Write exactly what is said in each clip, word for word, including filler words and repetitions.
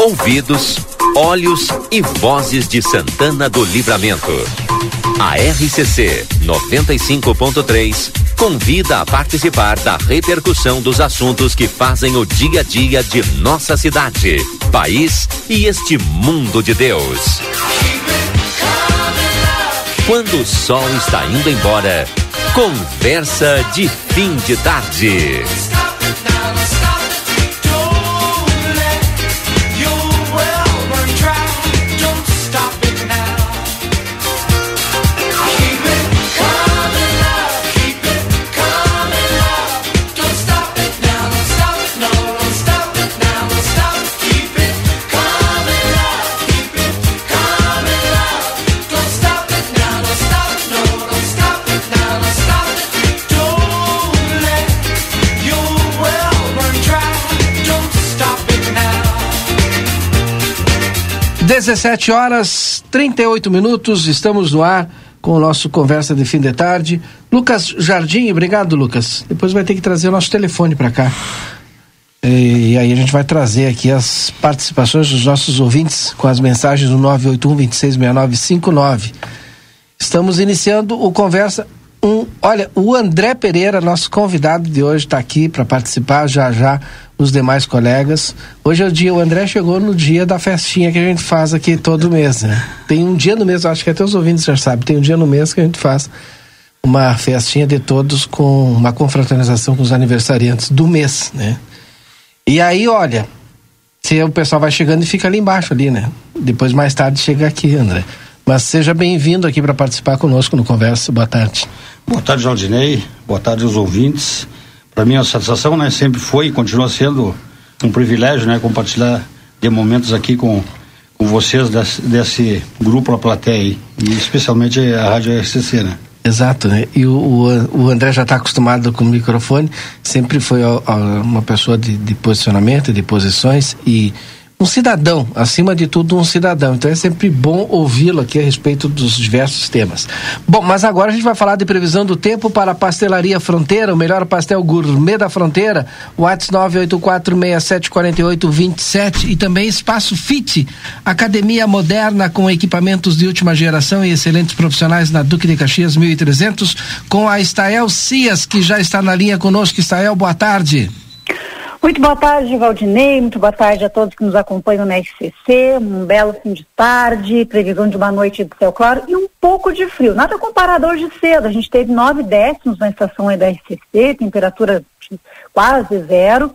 Ouvidos, olhos e vozes de Santana do Livramento. A R C C noventa e cinco ponto três convida a participar da repercussão dos assuntos que fazem o dia a dia de nossa cidade, país e este mundo de Deus. Quando o sol está indo embora, conversa de fim de tarde. dezessete horas, trinta e oito minutos, estamos no ar com o nosso Conversa de Fim de Tarde. Lucas Jardim, obrigado, Lucas. Depois vai ter que trazer o nosso telefone para cá. E, e aí a gente vai trazer aqui as participações dos nossos ouvintes com as mensagens do nove oito um, dois seis seis nove cinco nove. Estamos iniciando o Conversa. Um, olha, o André Pereira, nosso convidado de hoje, está aqui para participar, já já os demais colegas. Hoje é o dia, o André chegou no dia da festinha que a gente faz aqui todo mês, né? Tem um dia no mês, acho que até os ouvintes já sabem, tem um dia no mês que a gente faz uma festinha de todos com uma confraternização com os aniversariantes do mês, né? E aí, olha, se o pessoal vai chegando e fica ali embaixo, ali, né? Depois, mais tarde, chega aqui, André. Mas seja bem-vindo aqui para participar conosco no Conversa. Boa tarde. Boa tarde, Jaldinei. Boa tarde aos ouvintes. Para mim é uma satisfação, né? Sempre foi e continua sendo um privilégio, né? Compartilhar de momentos aqui com, com vocês desse, desse grupo, a plateia aí. E especialmente a Rádio R C C, né? Exato, né? E o, o, o André já está acostumado com o microfone. Sempre foi a, a, uma pessoa de, de posicionamento, de posições e... um cidadão, acima de tudo um cidadão. Então é sempre bom ouvi-lo aqui a respeito dos diversos temas. Bom, mas agora a gente vai falar de previsão do tempo para a Pastelaria Fronteira, o melhor pastel gourmet da fronteira, WhatsApp nove oito quatro, seis sete quatro oito, dois sete, e também Espaço Fit, academia moderna com equipamentos de última geração e excelentes profissionais na Duque de Caxias mil e trezentos, com a Stael Cias, que já está na linha conosco. Stael, boa tarde. Muito boa tarde, Valdinei, muito boa tarde a todos que nos acompanham na R C C, um belo fim de tarde, previsão de uma noite de céu claro e um pouco de frio, nada comparado hoje cedo, a gente teve nove décimos na estação aí da R C C, temperatura quase zero,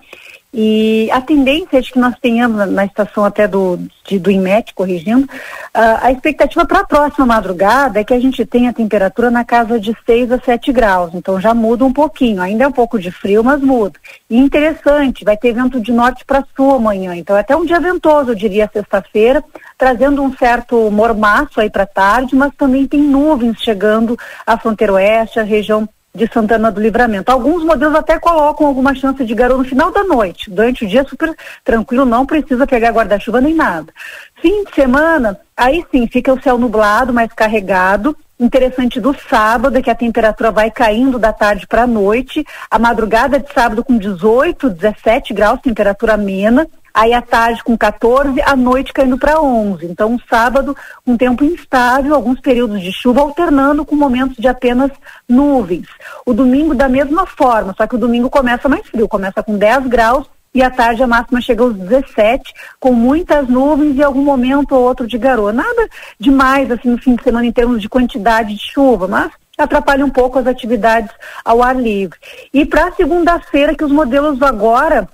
e a tendência é de que nós tenhamos na estação até do, de, do I M E T, corrigindo, uh, a expectativa para a próxima madrugada é que a gente tenha a temperatura na casa de seis a sete graus, então já muda um pouquinho, ainda é um pouco de frio, mas muda. E interessante, vai ter vento de norte para sul amanhã, então é até um dia ventoso, eu diria, sexta-feira, trazendo um certo mormaço aí para tarde, mas também tem nuvens chegando à fronteira oeste, à região de Santana do Livramento. Alguns modelos até colocam alguma chance de garoa no final da noite. Durante o dia super tranquilo, não precisa pegar guarda-chuva nem nada. Fim de semana, aí sim, fica o céu nublado, mais carregado. Interessante do sábado é que a temperatura vai caindo da tarde para a noite. A madrugada de sábado com dezoito, dezessete graus, temperatura amena. Aí à tarde com quatorze, à noite caindo para onze. Então, um sábado, um tempo instável, alguns períodos de chuva alternando com momentos de apenas nuvens. O domingo da mesma forma, só que o domingo começa mais frio, começa com dez graus e à tarde a máxima chega aos dezessete, com muitas nuvens e algum momento ou outro de garoa. Nada demais assim no fim de semana em termos de quantidade de chuva, mas atrapalha um pouco as atividades ao ar livre. E para segunda-feira, que os modelos agora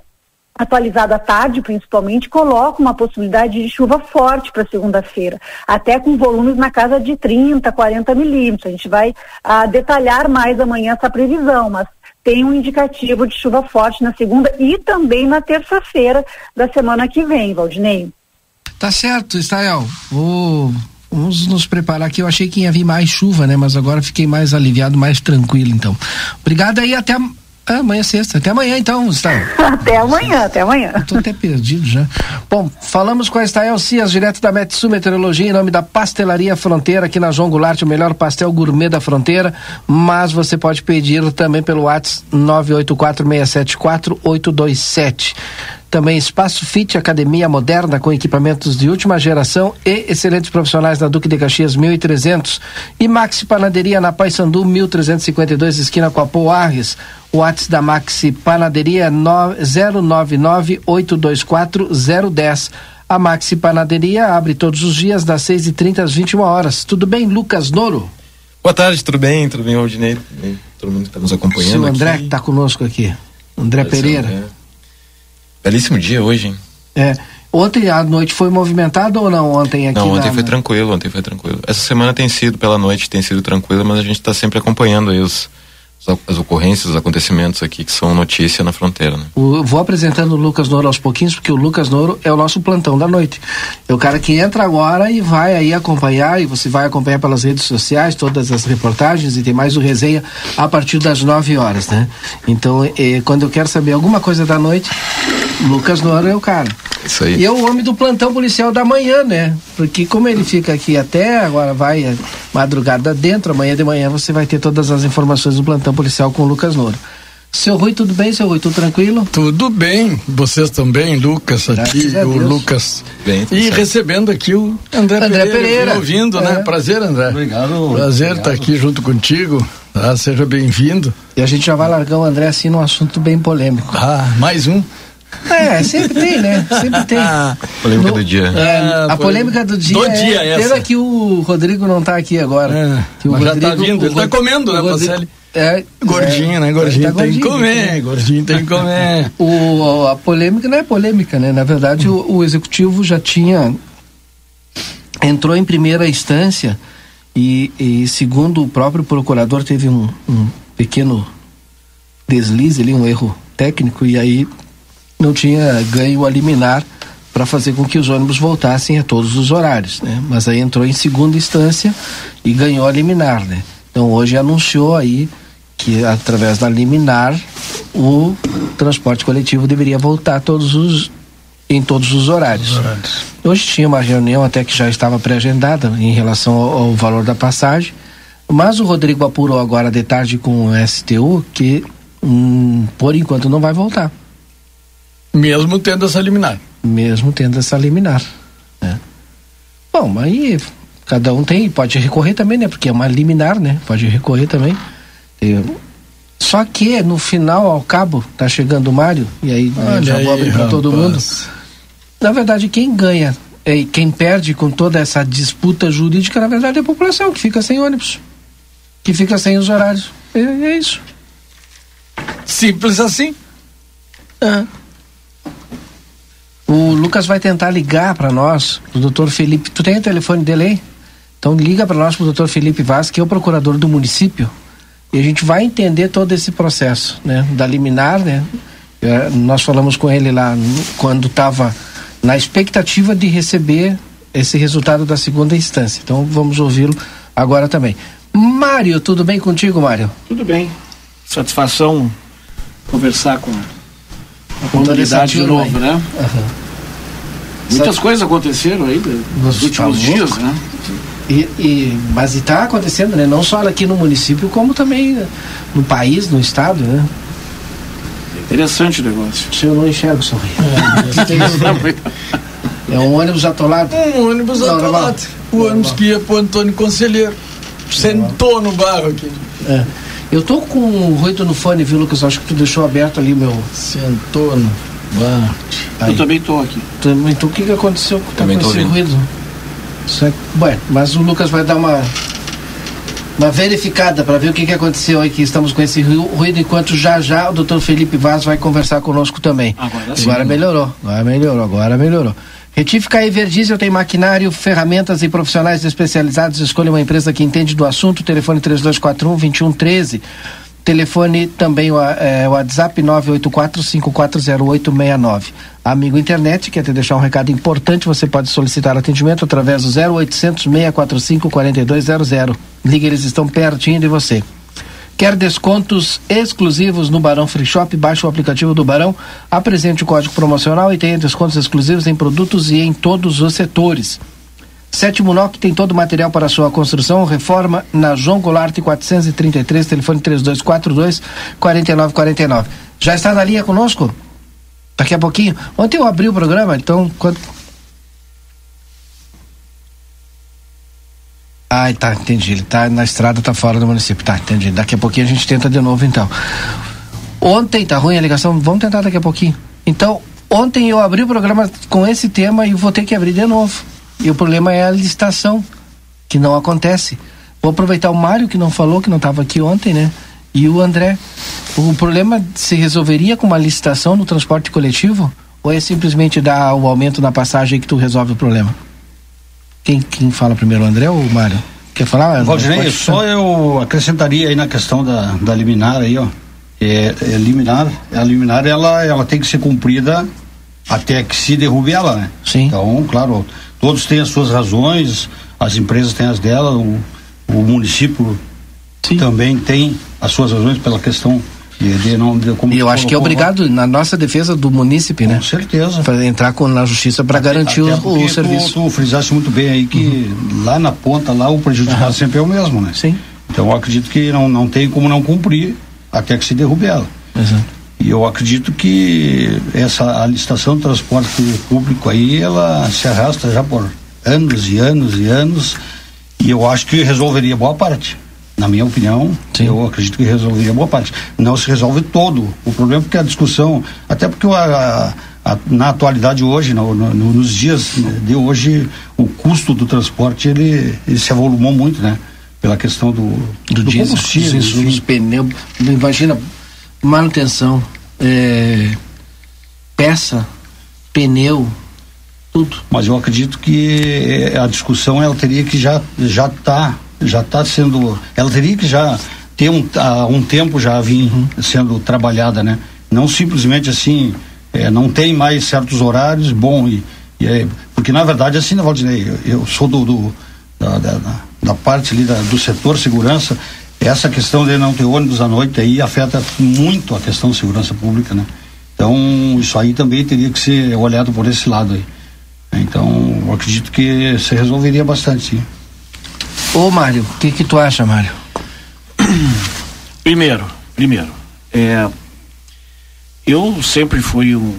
atualizado à tarde, principalmente, coloca uma possibilidade de chuva forte para segunda-feira, até com volumes na casa de trinta, quarenta milímetros. A gente vai ah, detalhar mais amanhã essa previsão, mas tem um indicativo de chuva forte na segunda e também na terça-feira da semana que vem, Valdinei. Tá certo, Stael. Vou... Vamos nos preparar aqui. Eu achei que ia vir mais chuva, né? Mas agora fiquei mais aliviado, mais tranquilo, então. Obrigado aí, até... Ah, amanhã é sexta. Até amanhã, então, Stael. Até amanhã, até amanhã. Eu tô até perdido já. Bom, falamos com a Stael Cias, direto da Metsu Meteorologia, em nome da Pastelaria Fronteira, aqui na João Goulart, o melhor pastel gourmet da fronteira, mas você pode pedir também pelo WhatsApp nove oito quatro, seis sete quatro, oito dois sete. Também Espaço Fit, academia moderna com equipamentos de última geração e excelentes profissionais na Duque de Caxias mil e trezentos. E Maxi Panaderia na Paissandu mil trezentos e cinquenta e dois, esquina com a Poarres. O WhatsApp da Maxi Panaderia zero nove nove oito dois quatro zero um zero. A Maxi Panaderia abre todos os dias das seis e trinta às vinte e uma horas. Tudo bem, Lucas Noro? Boa tarde, tudo bem? Tudo bem, Rodinei? Tudo bem? Todo mundo que está nos acompanhando. O André aqui, que está conosco aqui. André Parece Pereira. André. Belíssimo dia hoje, hein? É. Ontem à noite foi movimentado ou não? Ontem aqui Não, ontem na... foi tranquilo, ontem foi tranquilo. Essa semana tem sido, pela noite, tem sido tranquila, mas a gente está sempre acompanhando aí os, as ocorrências, os acontecimentos aqui que são notícia na fronteira, né? Eu vou apresentando o Lucas Noro aos pouquinhos, porque o Lucas Noro é o nosso plantão da noite. É o cara que entra agora e vai aí acompanhar, e você vai acompanhar pelas redes sociais todas as reportagens, e tem mais o Resenha a partir das nove horas, né? Então, eh, quando eu quero saber alguma coisa da noite, Lucas Noro é o cara. Isso aí. E é o homem do plantão policial da manhã, né? Porque como ele fica aqui até agora, vai madrugada dentro, amanhã de manhã você vai ter todas as informações do plantão policial com o Lucas Noro. Seu Rui, tudo bem, seu Rui? Tudo tranquilo? Tudo bem, vocês também, Lucas, aqui, o Lucas. Bem, e recebendo aqui o André, André Pereira, Pereira. ouvindo, é. né? Prazer, André. Obrigado. Prazer estar tá aqui junto contigo. Ah, seja bem-vindo. E a gente já vai largar o André assim num assunto bem polêmico. Ah, mais um. É, sempre tem, né? Sempre tem. Ah, polêmica no, do dia. É, a polêmica do dia. Do é, dia é essa. Pena que o Rodrigo não tá aqui agora. É, que o mas Rodrigo, já tá vindo, ele Rod... tá comendo, né, Marcelo? É, gordinho, é, né? Gordinho tá tem que comer, né? Gordinho tem que comer. O, a polêmica não é polêmica, né? Na verdade, hum. o, o executivo já tinha... entrou em primeira instância e, e segundo o próprio procurador, teve um, um pequeno deslize ali, um erro técnico, e aí não tinha ganho a liminar para fazer com que os ônibus voltassem a todos os horários, né? Mas aí entrou em segunda instância e ganhou a liminar, né? Então hoje anunciou aí que através da liminar o transporte coletivo deveria voltar todos os, em todos os horários. Os horários. Hoje tinha uma reunião até que já estava pré-agendada em relação ao, ao valor da passagem, mas o Rodrigo apurou agora de tarde com o S T U que hum, por enquanto não vai voltar. Mesmo tendo essa liminar. Mesmo tendo essa liminar, né? Bom, aí cada um tem, pode recorrer também, né? Porque é uma liminar, né? Pode recorrer também. Eu... Só que no final, ao cabo, tá chegando o Mário, e aí né, já vou abrir pra todo mundo. Na verdade, quem ganha e quem perde com toda essa disputa jurídica, na verdade, é a população, que fica sem ônibus, que fica sem os horários. É, é isso. Simples assim. Ah. O Lucas vai tentar ligar para nós, o doutor Felipe. Tu tem o telefone dele aí? Então liga para nós, pro doutor Felipe Vaz, que é o procurador do município, e a gente vai entender todo esse processo, né? Da liminar, né? É, nós falamos com ele lá quando estava na expectativa de receber esse resultado da segunda instância. Então vamos ouvi-lo agora também. Mário, tudo bem contigo, Mário? Tudo bem. Satisfação conversar com a contabilidade de novo, aí, né? Uhum. Muitas Sabe? coisas aconteceram aí nos últimos dias, né? E, e, mas está acontecendo, né? Não só aqui no município, como também no país, no estado, né? Interessante o negócio. Se eu não enxergo, sorri. É, é um ônibus atolado? Um ônibus não, atolado. Não, o ônibus não, que ia para o Antônio Conselheiro. Sentou não, não. no barro aqui. É. Eu tô com o ruído no fone, viu, Lucas? Acho que tu deixou aberto ali, meu... Sentou no bar. Eu também tô aqui. Também tô. O que que aconteceu tá também com tô esse ouvindo. ruído? Isso é... Bom, mas o Lucas vai dar uma... uma verificada para ver o que que aconteceu aí, que estamos com esse ruído, enquanto já já o doutor Felipe Vaz vai conversar conosco também. Agora sim. Agora melhorou, agora melhorou, agora melhorou. Retífica Everdiesel tem maquinário, ferramentas e profissionais especializados. Escolha uma empresa que entende do assunto. Telefone três dois quatro um, dois um um três. Telefone também o é, WhatsApp nove oito quatro, cinco quatro zero oito seis nove. Amigo Internet, quer te deixar um recado importante, você pode solicitar atendimento através do zero oitocentos, seiscentos e quarenta e cinco, quarenta e dois zero zero. Liga, eles estão pertinho de você. Quer descontos exclusivos no Barão Free Shop? Baixe o aplicativo do Barão, apresente o código promocional e tenha descontos exclusivos em produtos e em todos os setores. Sétimo N O C tem todo o material para sua construção, reforma, na João Goulart quatrocentos e trinta e três, telefone trinta e dois quarenta e dois, quarenta e nove quarenta e nove. Já está na linha conosco? Daqui a pouquinho. Ontem eu abri o programa, então... Quando... Ah, tá, entendi. Ele tá na estrada, tá fora do município. Tá, entendi. Daqui a pouquinho a gente tenta de novo, então. Ontem, tá ruim a ligação? Vamos tentar daqui a pouquinho. Então, ontem eu abri o programa com esse tema e vou ter que abrir de novo. E o problema é a licitação, que não acontece. Vou aproveitar o Mário, que não falou, que não estava aqui ontem, né? E o André. O problema se resolveria com uma licitação no transporte coletivo? Ou é simplesmente dar o aumento na passagem que tu resolve o problema? Quem, quem fala primeiro, o André ou o Mário? Quer falar? Valdinei, só eu acrescentaria aí na questão da, da liminar aí, ó. É, é liminar, a liminar ela, ela tem que ser cumprida até que se derrube ela, né? Sim. Então, claro... Todos têm as suas razões, as empresas têm as delas, o, o município Sim. também tem as suas razões pela questão de, de não... De, como e eu acho que é obrigado, voto. Na nossa defesa do município, com né? Com certeza. Para entrar com, na justiça para garantir até o, o tu, serviço. Tu frisaste muito bem aí que uhum. lá na ponta, lá o prejudicado uhum. sempre é o mesmo, né? Sim. Então eu acredito que não, não tem como não cumprir até que se derrube ela. Exato. E eu acredito que essa a licitação do transporte público aí, ela se arrasta já por anos e anos e anos, e eu acho que resolveria boa parte. Na minha opinião, Sim. eu acredito que resolveria boa parte. Não se resolve todo o problema, porque a discussão, até porque a, a, a, na atualidade hoje, no, no, nos dias de hoje, o custo do transporte, ele, ele se avolumou muito, né? Pela questão do, do, do diesel, combustível. Dos, dos pneus, imagina... manutenção, é, peça, pneu, tudo. Mas eu acredito que a discussão ela teria que já já tá já tá sendo, ela teria que já ter um, há um tempo já vir uhum. sendo trabalhada, né? Não simplesmente assim, é, não tem mais certos horários, bom e, e é, porque na verdade assim, né, Valdinei, eu, eu sou do, do da, da, da parte ali da, do setor segurança. Essa questão de não ter ônibus à noite aí afeta muito a questão de segurança pública, né? Então, isso aí também teria que ser olhado por esse lado aí. Então, eu acredito que se resolveria bastante, sim. Ô, Mário, o que que tu acha, Mário? Primeiro, primeiro, é, eu sempre fui um,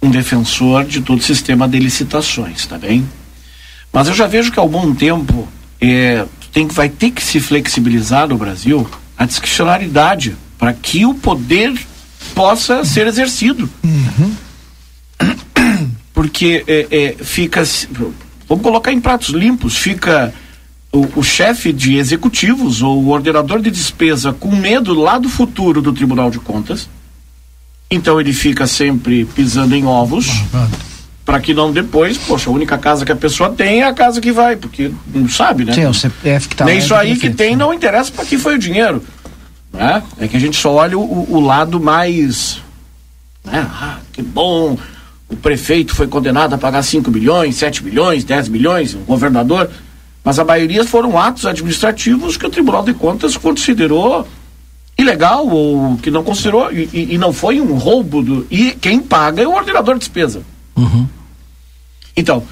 um defensor de todo o sistema de licitações, tá bem? Mas eu já vejo que há algum tempo... É, Tem, vai ter que se flexibilizar no Brasil a discricionariedade para que o poder possa ser exercido. Uhum. Porque é, é, fica... Vamos colocar em pratos limpos. Fica o, o chefe de executivos ou o ordenador de despesa com medo lá do futuro do Tribunal de Contas. Então ele fica sempre pisando em ovos. Uhum. Para que não depois, poxa, a única casa que a pessoa tem é a casa que vai, porque não sabe, né? Sim, o C P F que tá lá. Isso aí que tem não interessa para que foi o dinheiro, né? É que a gente só olha o, o lado mais, né? Ah, que bom, o prefeito foi condenado a pagar cinco milhões, sete milhões, dez milhões, o governador, mas a maioria foram atos administrativos que o Tribunal de Contas considerou ilegal ou que não considerou e, e, e não foi um roubo do, e quem paga é o ordenador de despesa. Uhum. Então,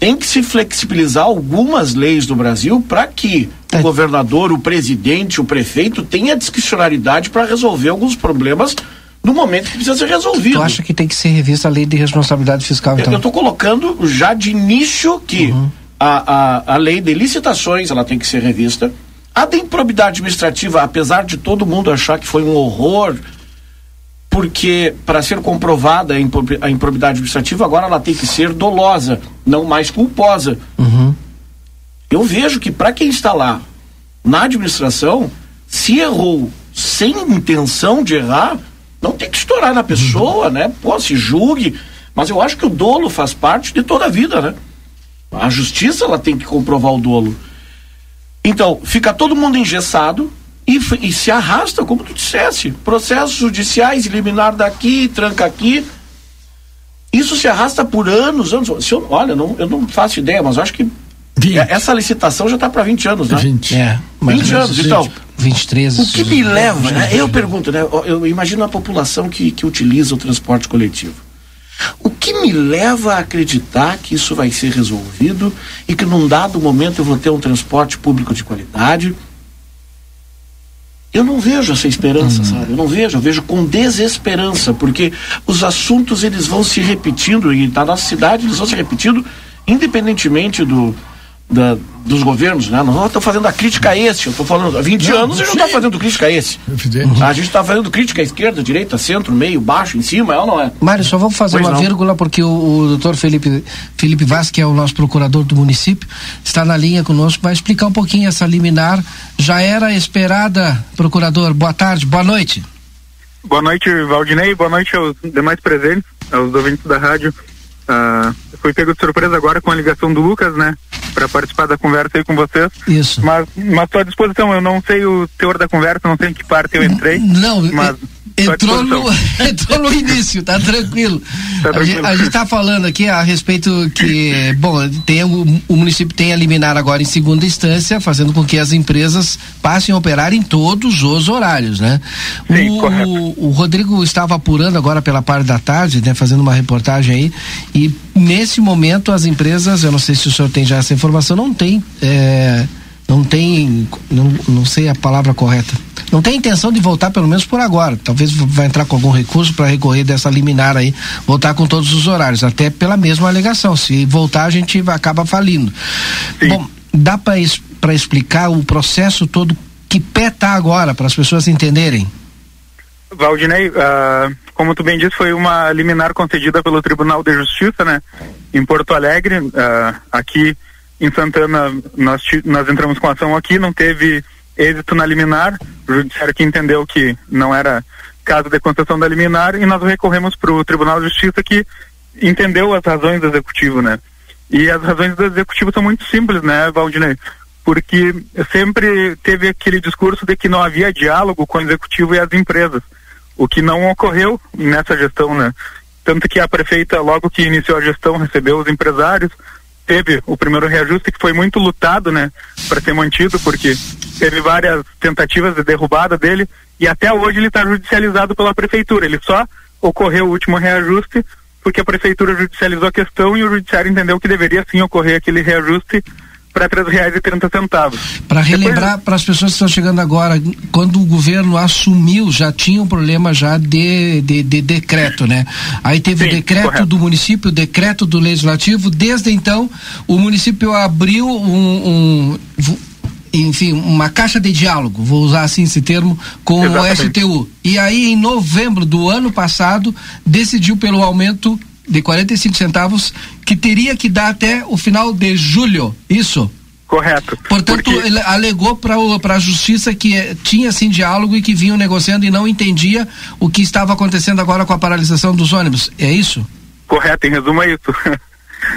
tem que se flexibilizar algumas leis do Brasil para que é. o governador, o presidente, o prefeito tenha discricionariedade para resolver alguns problemas no momento que precisa ser resolvido. Tu acha que tem que ser revista a lei de responsabilidade fiscal? Então? Eu estou colocando já de início que uhum. a, a, a lei de licitações ela tem que ser revista. A da improbidade administrativa, apesar de todo mundo achar que foi um horror... Porque para ser comprovada a improbidade administrativa, agora ela tem que ser dolosa, não mais culposa. Uhum. Eu vejo que para quem está lá na administração, se errou sem intenção de errar, não tem que estourar na pessoa, uhum. né? Pô, se julgue. Mas eu acho que o dolo faz parte de toda a vida, né? A justiça ela tem que comprovar o dolo. Então, fica todo mundo engessado. E, e se arrasta, como tu dissesse, processos judiciais, liminar daqui, tranca aqui, isso se arrasta por anos, anos. Se eu, olha, não, eu não faço ideia, mas eu acho que vinte. Essa licitação já está para vinte anos, né? vinte, é, vinte anos, vinte. Então, vinte e três. O que me leva, né? Eu pergunto, né? Eu imagino a população que, que utiliza o transporte coletivo. O que me leva a acreditar que isso vai ser resolvido e que num dado momento eu vou ter um transporte público de qualidade? Eu não vejo essa esperança, hum. sabe? Eu não vejo, eu vejo com desesperança, porque os assuntos eles vão se repetindo e na nossa cidade eles vão se repetindo independentemente do... Da, dos governos, né? Não estou fazendo a crítica a esse, eu estou falando há vinte não, anos e não estou fazendo crítica a esse. Uhum. A gente está fazendo crítica à esquerda, à direita, centro, meio, baixo, em cima, é ou não é? Mário, só vamos fazer pois uma não. vírgula, porque o, o doutor Felipe, Felipe Vaz, que é o nosso procurador do município, está na linha conosco, vai explicar um pouquinho essa liminar. Já era esperada, procurador. Boa tarde, boa noite. Boa noite, Valdinei, boa noite aos demais presentes, aos ouvintes da rádio. Uh, fui pego de surpresa agora com a ligação do Lucas, né? Para participar da conversa aí com vocês. Isso. Mas, mas tô à disposição, eu não sei o teor da conversa, não sei em que parte eu entrei. Não, mas entrou, no, entrou no início, tá tranquilo. Tá tranquilo. A, a gente tá falando aqui a respeito que, bom, tem, o, o município tem a liminar agora em segunda instância, fazendo com que as empresas passem a operar em todos os horários, né? Sim, o, correto. O, o Rodrigo estava apurando agora pela parte da tarde, né? Fazendo uma reportagem aí, e nesse momento as empresas, eu não sei se o senhor tem já essa informação, não tem é, não tem, não, não sei a palavra correta, não tem intenção de voltar, pelo menos por agora, talvez vai entrar com algum recurso para recorrer dessa liminar aí, voltar com todos os horários, até pela mesma alegação, se voltar a gente acaba falindo. Sim. Bom, dá para es, para explicar o processo todo, que pé tá agora, para as pessoas entenderem? Valdinei, uh, como tu bem disse, foi uma liminar concedida pelo Tribunal de Justiça, né? Em Porto Alegre, uh, aqui em Santana, nós, nós entramos com ação aqui, não teve êxito na liminar, o judiciário que entendeu que não era caso de concessão da liminar, e nós recorremos para o Tribunal de Justiça, que entendeu as razões do Executivo, né? E as razões do Executivo são muito simples, né, Valdinei? Porque sempre teve aquele discurso de que não havia diálogo com o Executivo e as empresas, o que não ocorreu nessa gestão, né? Tanto que a prefeita, logo que iniciou a gestão, recebeu os empresários, teve o primeiro reajuste, que foi muito lutado, né, para ser mantido, porque teve várias tentativas de derrubada dele, e até hoje ele está judicializado pela prefeitura. Ele só ocorreu o último reajuste porque a prefeitura judicializou a questão e o judiciário entendeu que deveria sim ocorrer aquele reajuste para três reais e trinta centavos. Para relembrar para as pessoas que estão chegando agora, quando o governo assumiu, já tinha um problema já de, de, de decreto, né? Aí teve Sim, o decreto correto. do município, o decreto do legislativo. Desde então, o município abriu um, um enfim, uma caixa de diálogo, vou usar assim esse termo, com Exatamente. o S T U. E aí, em novembro do ano passado, decidiu pelo aumento de quarenta e cinco centavos, que teria que dar até o final de julho, isso? Correto. Portanto, porque ele alegou para a Justiça que tinha, sim, diálogo e que vinham negociando e não entendia o que estava acontecendo agora com a paralisação dos ônibus, é isso? Correto, em resumo é isso.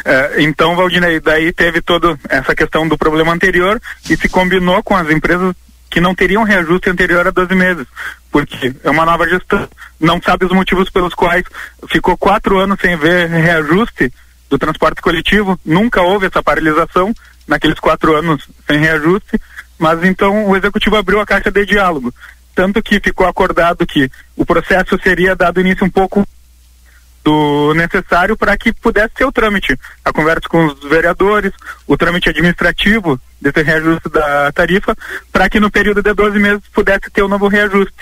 É, então, Valdinei, daí teve toda essa questão do problema anterior e se combinou com as empresas que não teriam reajuste anterior a doze meses, porque é uma nova gestão, não sabe os motivos pelos quais ficou quatro anos sem ver reajuste do transporte coletivo, nunca houve essa paralisação naqueles quatro anos sem reajuste, mas então o executivo abriu a caixa de diálogo, tanto que ficou acordado que o processo seria dado início um pouco do necessário para que pudesse ser o trâmite, a conversa com os vereadores, o trâmite administrativo desse reajuste da tarifa, para que no período de doze meses pudesse ter um novo reajuste.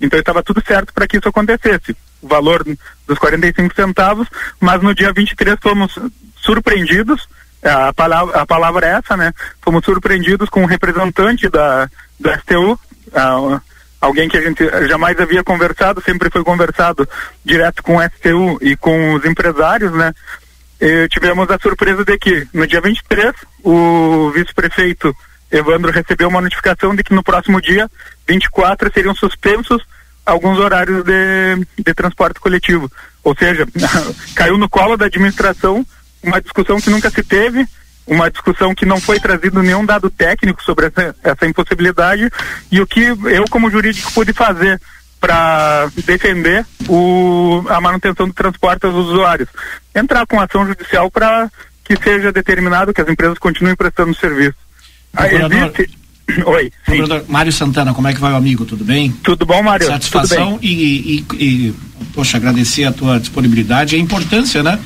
Então estava tudo certo para que isso acontecesse, o valor dos quarenta e cinco centavos, mas no dia vinte e três fomos surpreendidos, a palavra, a palavra é essa, né? Fomos surpreendidos com um representante da, da S T U, a, alguém que a gente jamais havia conversado, sempre foi conversado direto com o S T U e com os empresários, né? E tivemos a surpresa de que, no dia vinte e três, o vice-prefeito Evandro recebeu uma notificação de que no próximo dia, vinte e quatro, seriam suspensos alguns horários de, de transporte coletivo. Ou seja, caiu no colo da administração uma discussão que nunca se teve, uma discussão que não foi trazido nenhum dado técnico sobre essa, essa impossibilidade, e o que eu como jurídico pude fazer para defender o, a manutenção do transporte aos usuários, entrar com ação judicial para que seja determinado que as empresas continuem prestando serviço. Existe, Oi. Governador Mário Santana, como é que vai, amigo? Tudo bem? Tudo bom, Mário? Satisfação. Tudo bem. E, e, e, poxa, agradecer a tua disponibilidade e a importância, né,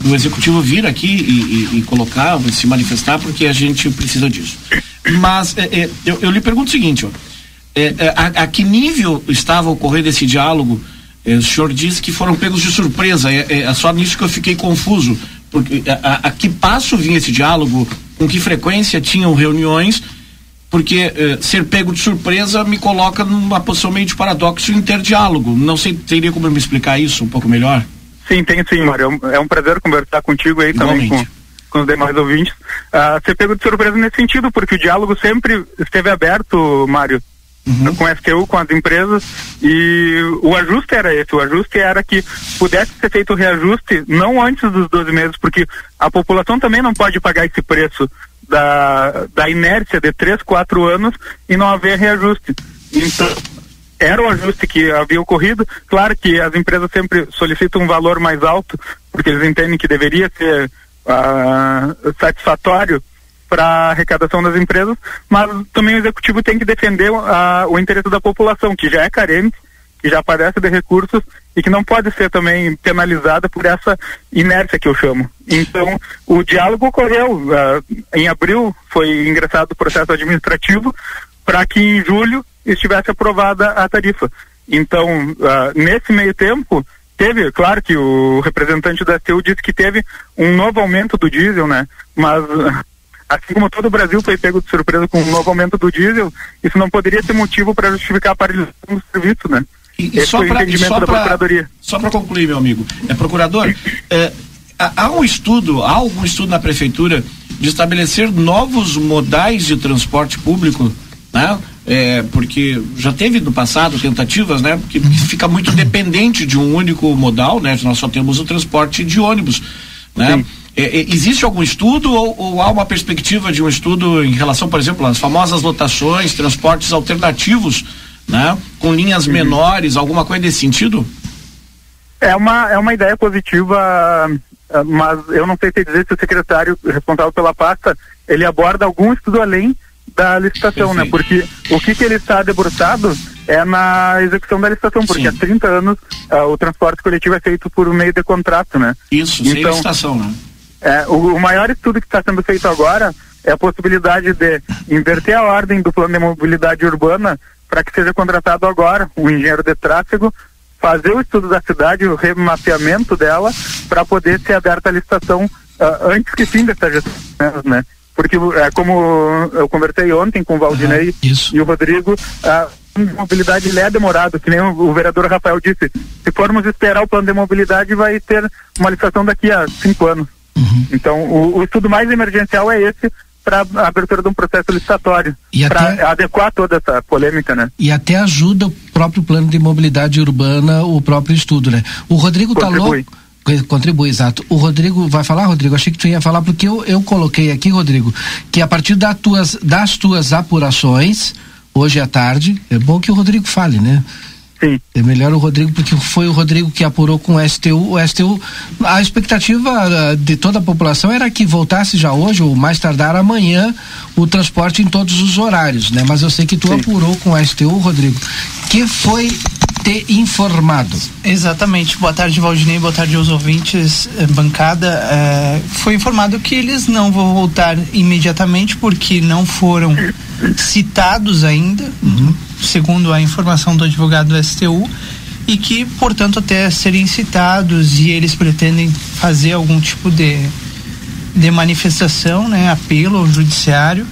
do executivo vir aqui e, e, e colocar, se manifestar, porque a gente precisa disso. Mas é, é, eu, eu lhe pergunto o seguinte, ó, é, é, a, a que nível estava ocorrendo esse diálogo? É, o senhor disse que foram pegos de surpresa, é, é, é só nisso que eu fiquei confuso, porque a, a, a que passo vinha esse diálogo, com que frequência tinham reuniões, porque eh, ser pego de surpresa me coloca numa posição meio de paradoxo interdiálogo. Não sei, teria como me explicar isso um pouco melhor? Sim, tem sim, Mário. É um prazer conversar contigo aí. Igualmente. Também com, com os demais ouvintes. Uh, ser pego de surpresa nesse sentido, porque o diálogo sempre esteve aberto, Mário, uhum. com a S T U, com as empresas, e o ajuste era esse, o ajuste era que pudesse ser feito o reajuste, não antes dos doze meses, porque a população também não pode pagar esse preço da, da inércia de três, quatro anos e não haver reajuste. Então, era o ajuste que havia ocorrido. Claro que as empresas sempre solicitam um valor mais alto, porque eles entendem que deveria ser uh, satisfatório para a arrecadação das empresas, mas também o executivo tem que defender uh, o interesse da população, que já é carente, que já padece de recursos e que não pode ser também penalizada por essa inércia que eu chamo. Então, o diálogo ocorreu. Uh, em abril foi ingressado o processo administrativo para que em julho estivesse aprovada a tarifa. Então, uh, nesse meio tempo, teve, claro que o representante da S T U disse que teve um novo aumento do diesel, né? Mas... Uh, assim como todo o Brasil foi pego de surpresa com o novo aumento do diesel, isso não poderia ser motivo para justificar a paralisação do serviço, né? E, e só para concluir, meu amigo, é, procurador, é, há um estudo, há algum estudo na prefeitura de estabelecer novos modais de transporte público, né? É, porque já teve no passado tentativas, né? Porque fica muito dependente de um único modal, né? Nós só temos o transporte de ônibus, né? Sim. É, existe algum estudo ou, ou há uma perspectiva de um estudo em relação, por exemplo, às famosas lotações, transportes alternativos, né? Com linhas menores, alguma coisa desse sentido? É uma, é uma ideia positiva, mas eu não sei se dizer se o secretário responsável pela pasta, ele aborda algum estudo além da licitação, perfeito, né? Porque o que, que ele está debruçado é na execução da licitação, porque sim, há trinta anos uh, o transporte coletivo é feito por meio de contrato, né? Isso, então, sem licitação, né? É, o, o maior estudo que está sendo feito agora é a possibilidade de inverter a ordem do plano de mobilidade urbana para que seja contratado agora um engenheiro de tráfego, fazer o estudo da cidade, o remapeamento dela, para poder ser aberta a licitação uh, antes que fim dessa gestão, né? Porque uh, como eu conversei ontem com o Valdinei ah, e o Rodrigo, a uh, mobilidade ele é demorado, que nem o, o vereador Rafael disse, se formos esperar o plano de mobilidade vai ter uma licitação daqui a cinco anos. Uhum. Então, o, o estudo mais emergencial é esse para a abertura de um processo licitatório, para adequar toda essa polêmica, né? E até ajuda o próprio plano de mobilidade urbana, o próprio estudo, né? O Rodrigo Contribui. tá louco... Contribui, exato. O Rodrigo, vai falar, Rodrigo? Achei que tu ia falar, porque eu, eu coloquei aqui, Rodrigo, que a partir das tuas, das tuas apurações, hoje à tarde, é bom que o Rodrigo fale, né? Sim. É melhor o Rodrigo, porque foi o Rodrigo que apurou com o S T U. O S T U, a expectativa de toda a população era que voltasse já hoje, ou mais tardar amanhã, o transporte em todos os horários, né? Mas eu sei que tu Sim. apurou com o S T U, Rodrigo, que foi te informado. Exatamente. Boa tarde, Valdinei. Boa tarde aos ouvintes, bancada. É, foi informado que eles não vão voltar imediatamente, porque não foram citados ainda, uhum. segundo a informação do advogado do S T U, e que, portanto, até serem citados e eles pretendem fazer algum tipo de, de manifestação, né, apelo ao judiciário,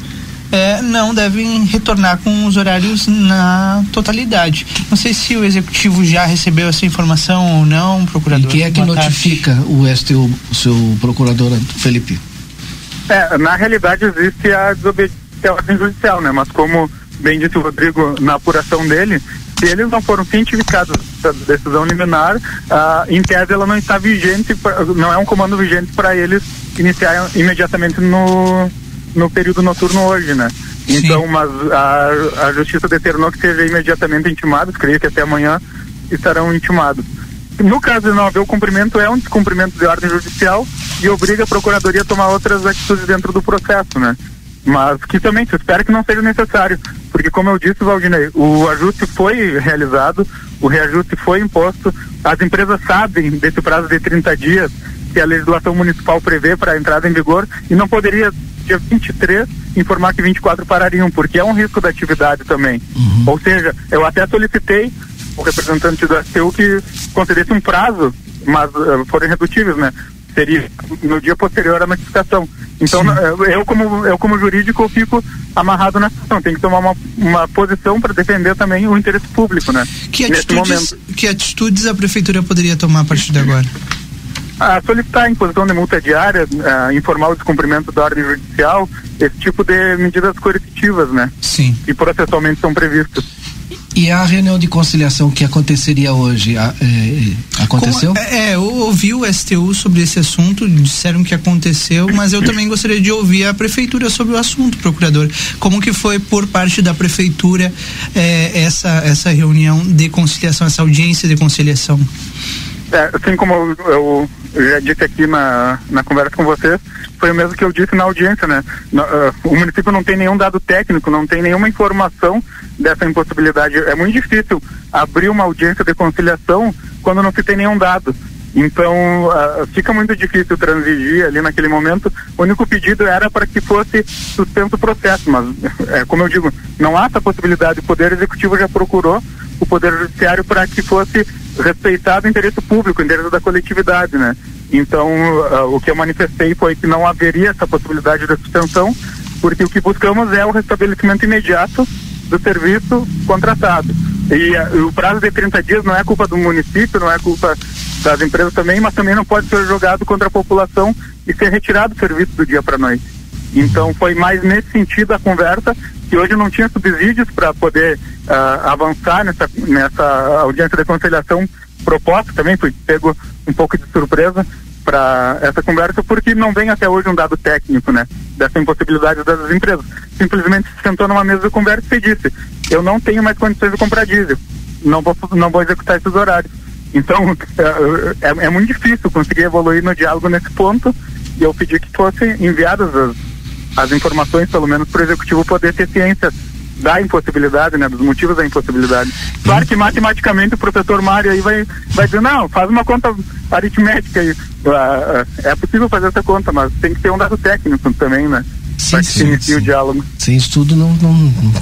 é, não devem retornar com os horários na totalidade. Não sei se o executivo já recebeu essa informação ou não, procurador. E quem é que notifica o S T U, o seu procurador Felipe? É, na realidade existe a desobediência à ordem judicial, né? Mas como bem disse o Rodrigo, na apuração dele, se eles não foram cientificados da decisão liminar, ah, em tese ela não está vigente, pra, não é um comando vigente para eles iniciarem imediatamente no, no período noturno hoje, né? Sim. Então, mas a, a justiça determinou que seja imediatamente intimados, creio que até amanhã estarão intimados. No caso de não haver o cumprimento, é um descumprimento de ordem judicial e obriga a procuradoria a tomar outras atitudes dentro do processo, né? mas que também se espera que não seja necessário, porque como eu disse, Valdinei, o ajuste foi realizado, o reajuste foi imposto, as empresas sabem desse prazo de trinta dias que a legislação municipal prevê para a entrada em vigor, e não poderia dia vinte e três informar que vinte e quatro parariam, porque é um risco da atividade também. Uhum. Ou seja, eu até solicitei o representante da S T U que concedesse um prazo, mas uh, foram irredutíveis, né? Seria no dia posterior à notificação. Então, sim, eu como, eu como jurídico, eu fico amarrado nessa questão. Tem que tomar uma, uma posição para defender também o interesse público, né? Que atitudes, que atitudes a prefeitura poderia tomar a partir de agora? A solicitar a imposição de multa diária, a informar o descumprimento da ordem judicial, esse tipo de medidas coercitivas, né? Sim. E processualmente são previstas. E a reunião de conciliação que aconteceria hoje, a, é, aconteceu? Como, é, eu ouvi o S T U sobre esse assunto, disseram que aconteceu, mas eu também gostaria de ouvir a prefeitura sobre o assunto, procurador. Como que foi por parte da prefeitura é, essa, essa reunião de conciliação, essa audiência de conciliação? É, assim como eu, eu já disse aqui na, na conversa com vocês, foi o mesmo que eu disse na audiência, né? No, uh, o município não tem nenhum dado técnico, não tem nenhuma informação dessa impossibilidade. É muito difícil abrir uma audiência de conciliação quando não se tem nenhum dado. Então, uh, fica muito difícil transigir ali naquele momento. O único pedido era para que fosse sustento o processo, mas, é, como eu digo, não há essa possibilidade. O Poder Executivo já procurou o Poder Judiciário para que fosse respeitado o interesse público, o interesse da coletividade, né? Então, uh, o que eu manifestei foi que não haveria essa possibilidade de suspensão, porque o que buscamos é o restabelecimento imediato do serviço contratado. E uh, o prazo de trinta dias não é culpa do município, não é culpa das empresas também, mas também não pode ser jogado contra a população e ser retirado o serviço do dia para noite. Então foi mais nesse sentido a conversa, que hoje não tinha subsídios para poder uh, avançar nessa, nessa audiência de conciliação proposta também, fui pego um pouco de surpresa para essa conversa, porque não vem até hoje um dado técnico, né, dessa impossibilidade das empresas. Simplesmente se sentou numa mesa de conversa e disse: eu não tenho mais condições de comprar diesel, não vou, não vou executar esses horários. Então é, é muito difícil conseguir evoluir no diálogo nesse ponto, e eu pedi que fossem enviadas as, as informações, pelo menos para o executivo poder ter ciência da impossibilidade, né, dos motivos da impossibilidade. Claro que matematicamente o professor Mário aí vai, vai dizer: não, faz uma conta aritmética aí. Ah, é possível fazer essa conta, mas tem que ter um dado técnico também, né? Sim, sim, sim. O diálogo. Sem estudo não, não,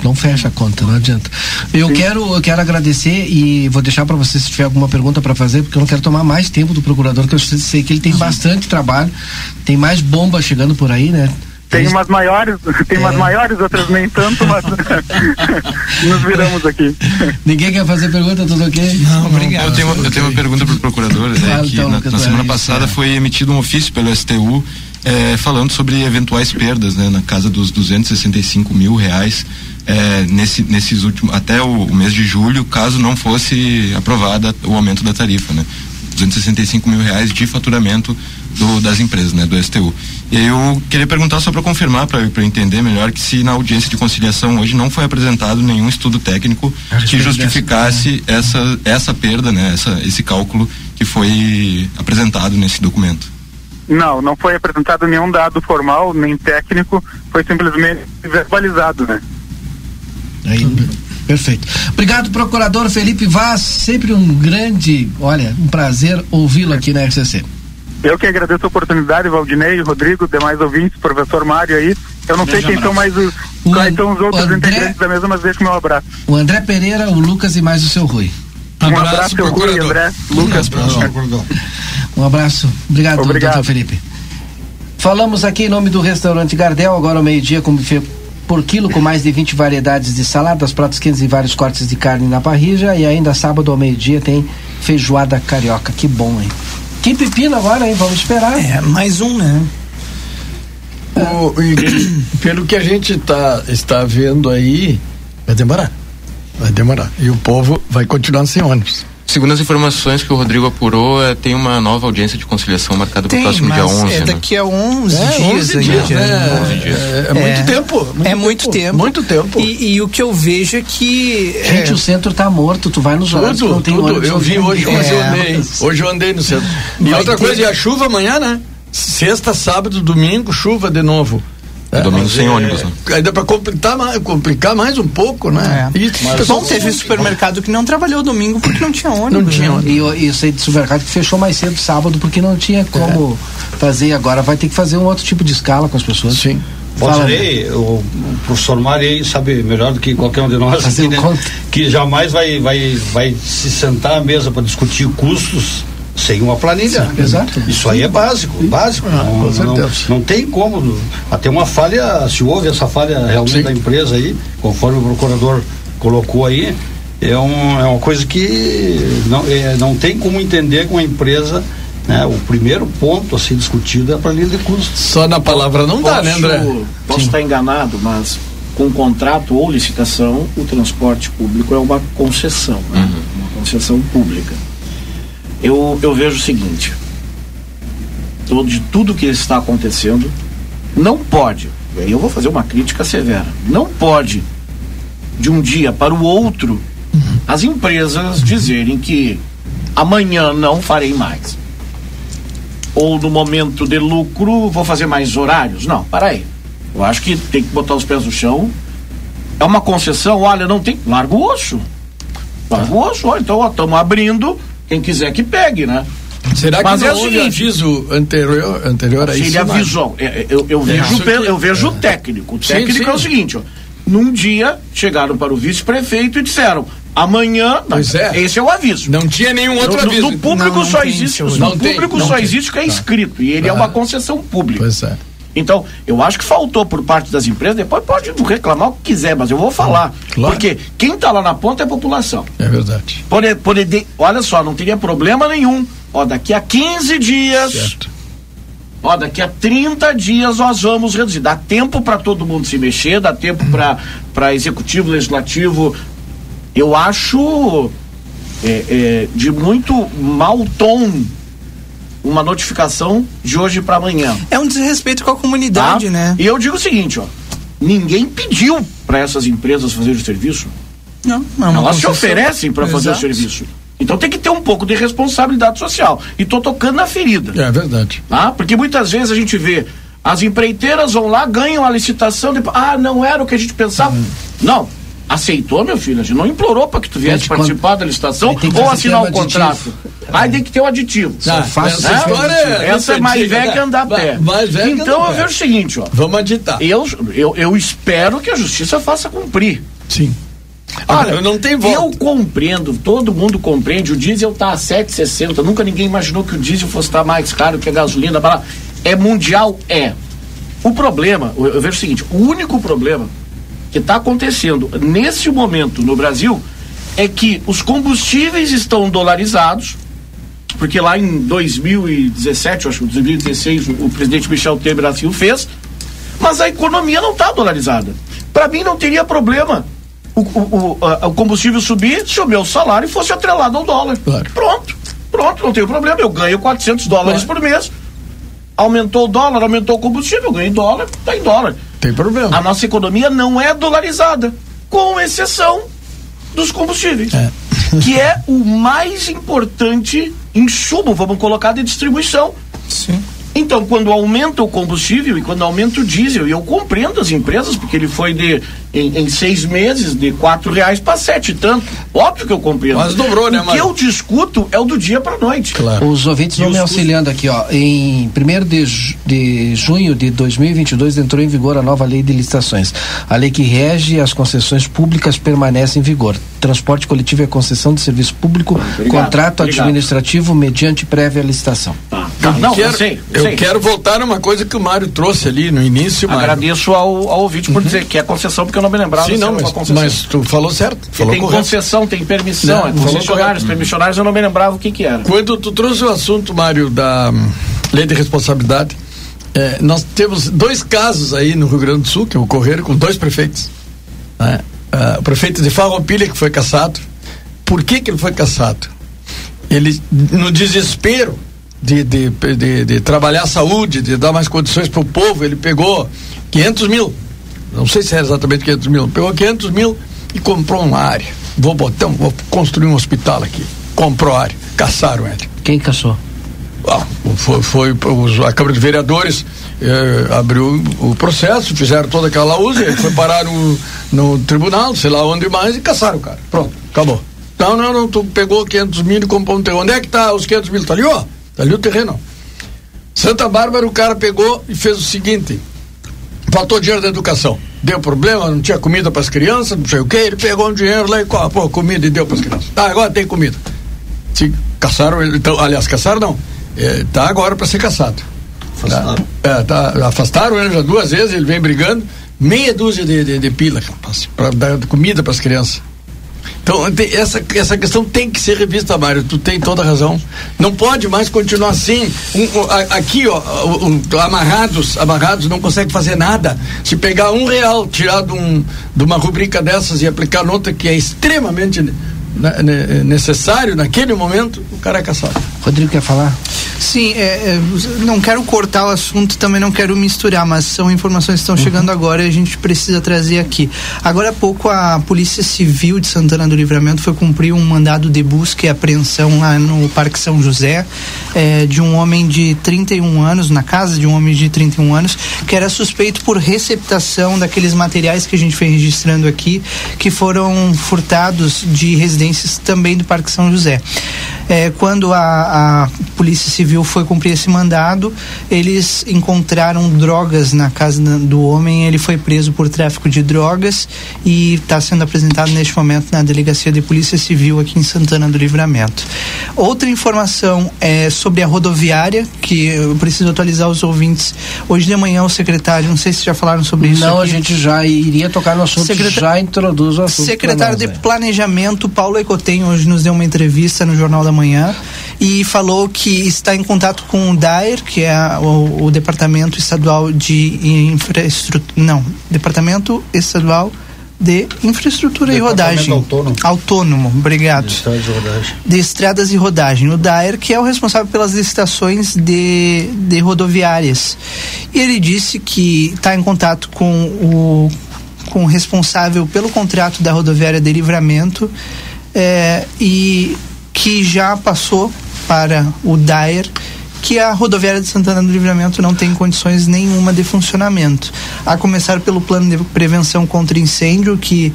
não fecha a conta, não adianta. Eu quero, eu quero agradecer e vou deixar para você se tiver alguma pergunta para fazer, porque eu não quero tomar mais tempo do procurador, que eu sei que ele tem, uhum, bastante trabalho, tem mais bomba chegando por aí, né? Tem umas maiores, tem é. umas maiores, outras nem tanto, mas nos viramos aqui. Ninguém quer fazer pergunta, tudo ok? Não, obrigado. Eu tenho, eu tenho uma pergunta para o procurador, né, claro, que então, na, na semana passada é. foi emitido um ofício pelo S T U é, falando sobre eventuais perdas, né, na casa dos duzentos e sessenta e cinco mil reais é, nesse, nesses últimos, até o, o mês de julho, caso não fosse aprovada o aumento da tarifa, né? duzentos e sessenta e cinco mil reais de faturamento do, das empresas, né, do S T U. Eu queria perguntar só para confirmar, para eu entender melhor, que se na audiência de conciliação hoje não foi apresentado nenhum estudo técnico que justificasse essa, essa perda, né, essa, esse cálculo que foi apresentado nesse documento. Não, não foi apresentado nenhum dado formal, nem técnico, foi simplesmente verbalizado, né? Aí, perfeito. Obrigado, procurador Felipe Vaz, sempre um grande, olha, um prazer ouvi-lo aqui na R C C. Eu que agradeço a oportunidade, Valdinei, Rodrigo, demais ouvintes, professor Mário aí. Eu não um sei quem abraço. São mais os, quais são os outros André, integrantes da mesa, mas deixa o meu abraço. O André Pereira, o Lucas e mais o seu Rui. Um abraço, um abraço seu Rui, André, Lucas. Um abraço. Obrigado, Obrigado. doutor Felipe. Falamos aqui em nome do restaurante Gardel, agora ao meio-dia com buffet por quilo, com mais de vinte variedades de saladas, pratos quentes e vários cortes de carne na parrilla, e ainda sábado ao meio-dia tem feijoada carioca. Que bom, hein? Que pepino agora, hein? Vamos esperar. É, mais um, né? O, e, pelo que a gente tá, está vendo aí, vai demorar. Vai demorar. E o povo vai continuar sem ônibus. Segundo as informações que o Rodrigo apurou, é, tem uma nova audiência de conciliação marcada para o próximo dia onze. É, né? Daqui a onze é, dias. onze dias, né? onze dias. É, é muito é. tempo. Muito é muito tempo. tempo. Muito tempo. E, e o que eu vejo é que. Gente, é. o centro tá morto. Tu vai nos horários, não tem horário. Eu vi hoje, hoje é. eu andei. Hoje eu andei no centro. E vai outra ter... coisa, é a chuva amanhã, né? Sexta, sábado, domingo, chuva de novo. É, domingo sem ônibus, né? Ainda para complicar mais, complicar mais um pouco, né? É. E, mas, bom, teve um supermercado que não trabalhou domingo porque não tinha ônibus. Não tinha ônibus. E, e esse supermercado que fechou mais cedo sábado porque não tinha como é. fazer. Agora vai ter que fazer um outro tipo de escala com as pessoas. Sim. Poderei, o professor Mari sabe melhor do que qualquer um de nós aqui, né? Que jamais vai, vai, vai se sentar à mesa para discutir custos sem uma planilha. Sim, exato. Isso aí é básico, Sim. básico. Ah, não, não, não tem como. Até uma falha, se houve essa falha realmente Sim. da empresa aí, conforme o procurador colocou aí, é, um, é uma coisa que não, é, não tem como entender com a empresa. Né? O primeiro ponto a ser discutido é a planilha de custos. Só na palavra não posso, dá, né, André? Posso Sim. estar enganado, mas com contrato ou licitação, o transporte público é uma concessão, né? Uhum. Uma concessão pública. Eu, eu vejo o seguinte: todo, de tudo que está acontecendo, não pode, e eu vou fazer uma crítica severa, não pode, de um dia para o outro, uhum. as empresas dizerem que amanhã não farei mais. Ou no momento de lucro, vou fazer mais horários. Não, para aí. Eu acho que tem que botar os pés no chão. É uma concessão, olha, não tem... Larga o osso. Larga o osso, olha, então estamos abrindo. Quem quiser que pegue, né? Será Mas que não é houve aviso anterior, anterior a isso? Ele avisou. Eu, eu vejo, é, pelo, eu vejo é. o técnico. O técnico sim, sim. é o seguinte, ó. Num dia, chegaram para o vice-prefeito e disseram... Amanhã, pois é. Esse é o aviso. Não tinha nenhum outro no, aviso. No público não, não só existe, no não público tem, só tem. existe o que é escrito tá. e ele tá. é uma concessão pública. Pois é. Então, eu acho que faltou por parte das empresas. Depois pode reclamar o que quiser, mas eu vou falar. Claro. Porque quem está lá na ponta é a população. É verdade. Por, por, olha só, não teria problema nenhum. Ó, daqui a quinze dias. Certo. Ó, daqui a trinta dias nós vamos reduzir. Dá tempo para todo mundo se mexer, dá tempo hum. para executivo, legislativo. Eu acho é, é, de muito mau tom uma notificação de hoje para amanhã. É um desrespeito com a comunidade, tá? Né? E eu digo o seguinte, ó, ninguém pediu para essas empresas fazerem o serviço. Não, não. Elas se oferecem para fazer o serviço. Então tem que ter um pouco de responsabilidade social. E tô tocando na ferida. É verdade. Tá? Porque muitas vezes a gente vê as empreiteiras vão lá, ganham a licitação, depois, ah, não era o que a gente pensava. Uhum. Não. Aceitou, meu filho, a gente não implorou para que tu viesse participar da licitação ou assinar o contrato. Aí tem que ter o aditivo. Tá, fácil, né? Essa, essa é mais velha que andar a pé. Então eu vejo o seguinte, ó. Vamos aditar. Eu, eu, eu espero que a justiça faça cumprir. Sim. Olha, eu não tenho volta. Eu compreendo, todo mundo compreende, o diesel tá a sete e sessenta, nunca ninguém imaginou que o diesel fosse estar mais caro que a gasolina. É mundial, é. O problema, eu, eu vejo o seguinte, o único problema que está acontecendo nesse momento no Brasil é que os combustíveis estão dolarizados, porque lá em dois mil e dezessete, eu acho, dois mil e dezesseis, o presidente Michel Temer assim o fez, mas a economia não está dolarizada. Para mim não teria problema o, o, o, a, o combustível subir se o meu salário fosse atrelado ao dólar. Claro. Pronto, pronto, não tem problema, eu ganho quatrocentos dólares claro. por mês. Aumentou o dólar, aumentou o combustível, eu ganhei dólar, está em dólar. Tem problema. A nossa economia não é dolarizada, com exceção dos combustíveis, é. que é o mais importante insumo, vamos colocar, de distribuição. Sim. Então, quando aumenta o combustível e quando aumenta o diesel, e eu compreendo as empresas, porque ele foi de, em, em seis meses, de quatro reais para sete e tanto. Óbvio que eu compreendo. Mas dobrou, né, Mário? O que eu discuto é o do dia para noite. Claro. Os ouvintes vão me auxiliando aqui, ó. Em primeiro de, de junho de dois mil e vinte e dois entrou em vigor a nova lei de licitações. A lei que rege as concessões públicas permanece em vigor. Transporte coletivo é concessão de serviço público, obrigado, contrato obrigado. administrativo mediante prévia licitação. Tá, tá. Não, eu sei. Eu Sim. quero voltar a uma coisa que o Mário trouxe ali no início, Mário. Agradeço ao, ao ouvinte por uhum. dizer que é concessão, porque eu não me lembrava. Sim, não, mas, mas tu falou certo. Falou tem correto. Concessão, tem permissão, não, é concessionários, permissionários, eu não me lembrava o que que era. Quando tu trouxe o assunto, Mário, da lei de responsabilidade, é, nós temos dois casos aí no Rio Grande do Sul que ocorreram com dois prefeitos. Né? Uh, o prefeito de Farroupilha que foi cassado. Por que que ele foi cassado? Ele, no desespero, De, de, de, de trabalhar a saúde, de dar mais condições para o povo, ele pegou quinhentos mil, não sei se era exatamente quinhentos mil, pegou quinhentos mil e comprou uma área. Vou botar, vou construir um hospital aqui. Comprou a área, caçaram ele. Quem caçou? Ah, foi, foi, foi a Câmara de Vereadores eh, abriu o processo, fizeram toda aquela lausa, foi parar no, no tribunal, sei lá onde mais, e caçaram o cara. Pronto, acabou. Não, não, não, tu pegou quinhentos mil e comprou um terreno. Onde é que tá os quinhentos mil? Tá ali, ó. Tá ali o terreno. Santa Bárbara, o cara pegou e fez o seguinte: faltou dinheiro da educação. Deu problema, não tinha comida para as crianças, não sei o que, ele pegou um dinheiro lá e pô, comida e deu para as crianças. Tá, agora tem comida. Se caçaram ele, então, aliás, caçaram não. É, tá agora para ser caçado. Afastaram. Tá, é, tá, afastaram ele já duas vezes, ele vem brigando, meia dúzia de, de, de pila, rapaz, para dar comida para as crianças. Então, essa, essa questão tem que ser revista, Mário, tu tem toda a razão. Não pode mais continuar assim, um, um, aqui, ó, um, amarrados, amarrados, não consegue fazer nada. Se pegar um real, tirar de, um, de uma rubrica dessas e aplicar noutra que é extremamente na, ne, necessário naquele momento, o cara é caçado. Rodrigo, quer falar? Sim, é, é, não quero cortar o assunto, também não quero misturar, mas são informações que estão uhum. chegando agora e a gente precisa trazer aqui. Agora há pouco a Polícia Civil de Santana do Livramento foi cumprir um mandado de busca e apreensão lá no Parque São José, é, de um homem de trinta e um anos, na casa de um homem de trinta e um anos, que era suspeito por receptação daqueles materiais que a gente foi registrando aqui, que foram furtados de residências também do Parque São José. É, quando a, a Polícia Civil foi cumprir esse mandado, eles encontraram drogas na casa do homem, ele foi preso por tráfico de drogas e está sendo apresentado neste momento na Delegacia de Polícia Civil aqui em Santana do Livramento. Outra informação é sobre a rodoviária, que eu preciso atualizar os ouvintes. Hoje de manhã o secretário, não sei se já falaram sobre isso. Não, aqui. A gente já iria tocar no assunto, Secretar... já introduz o assunto. Secretário nós, de é. Planejamento, Paulo Ecotem, hoje nos deu uma entrevista no Jornal da Manhã e falou que está em contato com o D A E R, que é a, o, o Departamento Estadual de Infraestrutura, não, Departamento Estadual de Infraestrutura e Rodagem. Autônomo. Autônomo, obrigado. De estradas e rodagem. De estradas e rodagem. O D A E R, que é o responsável pelas licitações de, de rodoviárias. E ele disse que está em contato com o, com o responsável pelo contrato da rodoviária de Livramento, é, e que já passou para o D A E R que a rodoviária de Santana do Livramento não tem condições nenhuma de funcionamento. A começar pelo plano de prevenção contra incêndio, que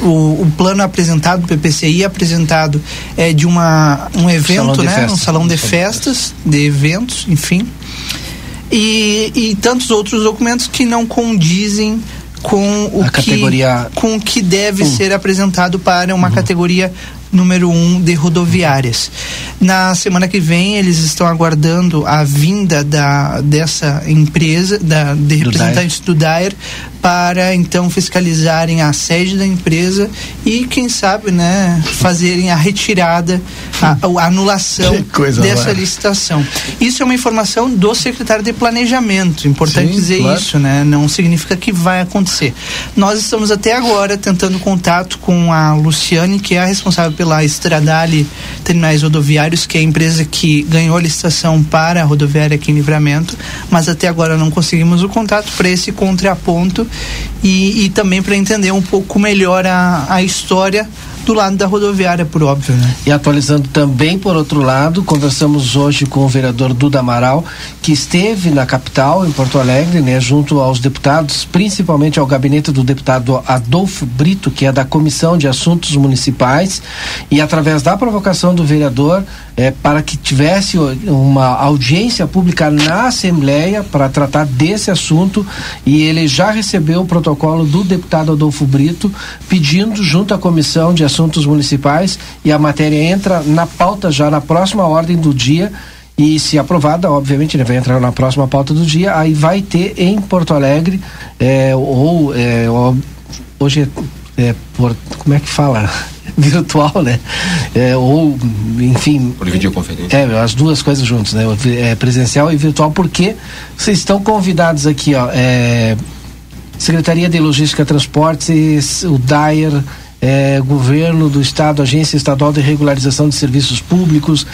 o, o plano apresentado, o P P C I apresentado, é de uma, um evento, né? Festas. Um salão de festas, de eventos, enfim. E, e tantos outros documentos que não condizem com o, que, com o que deve um. ser apresentado para uma uhum. categoria número um de rodoviárias. Na semana que vem eles estão aguardando a vinda da, dessa empresa, da, de representantes do D A E R, para então fiscalizarem a sede da empresa e quem sabe, né, fazerem a retirada, a, a anulação dessa lá. licitação. Isso é uma informação do secretário de Planejamento, importante Sim, dizer claro. isso, né? Não significa que vai acontecer. Nós estamos até agora tentando contato com a Luciane, que é a responsável pela Estradália Terminais Rodoviários, que é a empresa que ganhou a licitação para a rodoviária aqui em Livramento, mas até agora não conseguimos o contato para esse contraponto e, e também para entender um pouco melhor a, a história do lado da rodoviária, por óbvio, né? E atualizando também, por outro lado, conversamos hoje com o vereador Duda Amaral, que esteve na capital, em Porto Alegre, né, junto aos deputados, principalmente ao gabinete do deputado Adolfo Brito, que é da Comissão de Assuntos Municipais, e através da provocação do vereador, é, para que tivesse uma audiência pública na Assembleia para tratar desse assunto, e ele já recebeu o protocolo do deputado Adolfo Brito, pedindo junto à Comissão de Assuntos Municipais, e a matéria entra na pauta já na próxima ordem do dia, e se aprovada, obviamente, né, vai entrar na próxima pauta do dia, aí vai ter em Porto Alegre, é, ou, é, ou hoje é, é por, como é que fala? virtual, né? É, ou, enfim... Por videoconferência. É, as duas coisas juntas, né? É, presencial e virtual, porque vocês estão convidados aqui, ó, é, Secretaria de Logística e Transportes, o D A E R, é, Governo do Estado, Agência Estadual de Regularização de Serviços Públicos,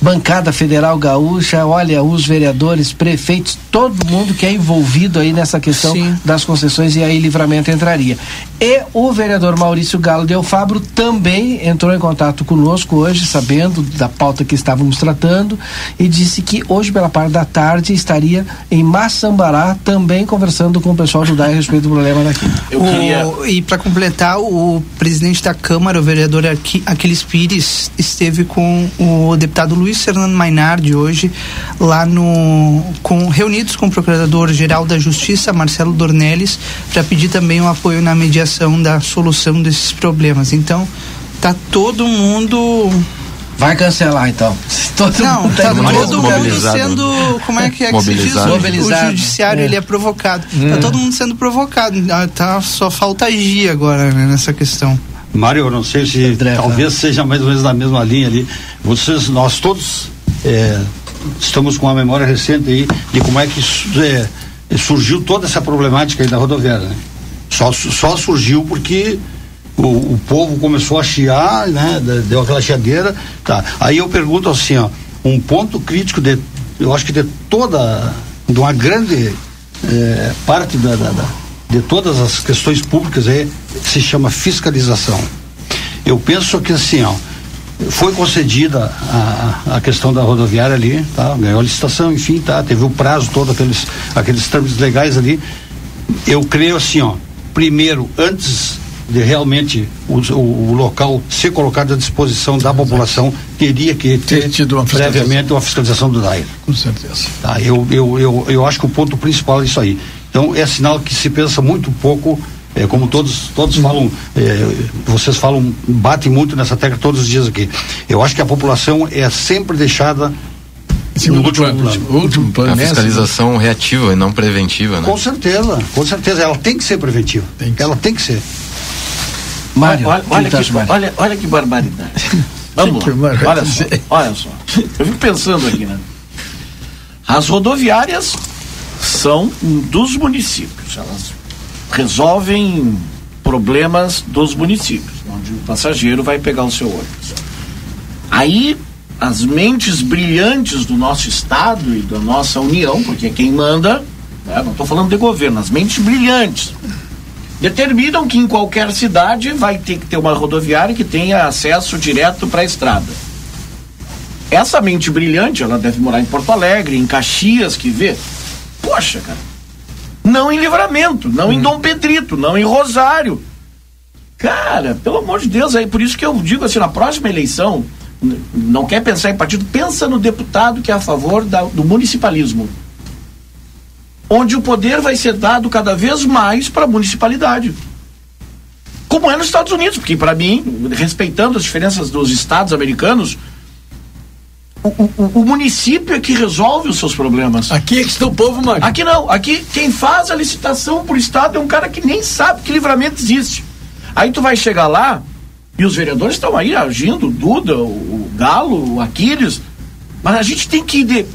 Bancada Federal Gaúcha, olha, os vereadores, prefeitos, todo mundo que é envolvido aí nessa questão, sim, das concessões, e aí Livramento entraria. E o vereador Maurício Galo Del Fabro também entrou em contato conosco hoje, sabendo da pauta que estávamos tratando, e disse que hoje pela parte da tarde estaria em Maçambará também conversando com o pessoal do D A E R a respeito do problema daqui. Eu queria... o, e para completar, o presidente da Câmara, o vereador Aqu... Aquiles Pires, esteve com o deputado Luiz Fernando Mainardi hoje lá no... com... reunidos com o Procurador-Geral da Justiça, Marcelo Dornelles, para pedir também o um apoio na mediação da solução desses problemas. Então, tá todo mundo... Vai cancelar, então. Todo não, mundo tá todo mundo sendo, como é que é que se diz? Mobilizado. O judiciário, é. ele é provocado. É. Tá todo mundo sendo provocado. Tá, só falta agir agora, né, nessa questão. Mário, eu não sei se André, talvez não. seja mais ou menos na mesma linha ali. Vocês, nós todos, é, estamos com uma memória recente aí de como é que é, surgiu toda essa problemática aí da rodoviária, né? Só, só surgiu porque... O, o povo começou a chiar, né? Deu aquela chiadeira, tá. Aí eu pergunto assim, ó, um ponto crítico de, eu acho que de toda, de uma grande eh, parte da, da, da, de todas as questões públicas aí, se chama fiscalização. Eu penso que assim, ó, foi concedida a, a questão da rodoviária ali, tá? Ganhou a licitação, enfim, tá? Teve o prazo todo, aqueles, aqueles trâmites legais ali. Eu creio assim, ó, primeiro, antes de realmente o, o, o local ser colocado à disposição da população, teria que ter tido uma previamente uma fiscalização do D A E R. Com certeza. Tá, eu, eu, eu, eu acho que o ponto principal é isso aí. Então é sinal que se pensa muito pouco, é, como todos, todos falam, é, vocês falam, batem muito nessa tecla todos os dias aqui. Eu acho que a população é sempre deixada no último plano. Último, último plano. A fiscalização, né? Reativa e não preventiva, né? Com certeza, com certeza. Ela tem que ser preventiva. Tem que ela ser. tem que ser. Mário, olha, olha, que, olha, olha que barbaridade. Vamos lá. Olha só, olha só. Eu fico pensando aqui, né? As rodoviárias são dos municípios. Elas resolvem problemas dos municípios, onde o passageiro vai pegar o seu ônibus. Aí, as mentes brilhantes do nosso Estado e da nossa União, porque quem manda, né? Não estou falando de governo, as mentes brilhantes determinam que em qualquer cidade vai ter que ter uma rodoviária que tenha acesso direto para a estrada. Essa mente brilhante, ela deve morar em Porto Alegre, em Caxias, que vê. Poxa, cara, não em Livramento, não hum. em Dom Pedrito, não em Rosário. Cara, pelo amor de Deus, é por isso que eu digo assim, na próxima eleição, não quer pensar em partido, pensa no deputado que é a favor da, do municipalismo, onde o poder vai ser dado cada vez mais para a municipalidade, como é nos Estados Unidos, porque para mim, respeitando as diferenças dos estados americanos, o, o, o município é que resolve os seus problemas. Aqui é que está o povo, Mário. Aqui não, aqui quem faz a licitação por estado é um cara que nem sabe que Livramento existe. Aí tu vai chegar lá e os vereadores estão aí agindo, o Duda, o Galo, o Aquiles, mas a gente tem que ir de...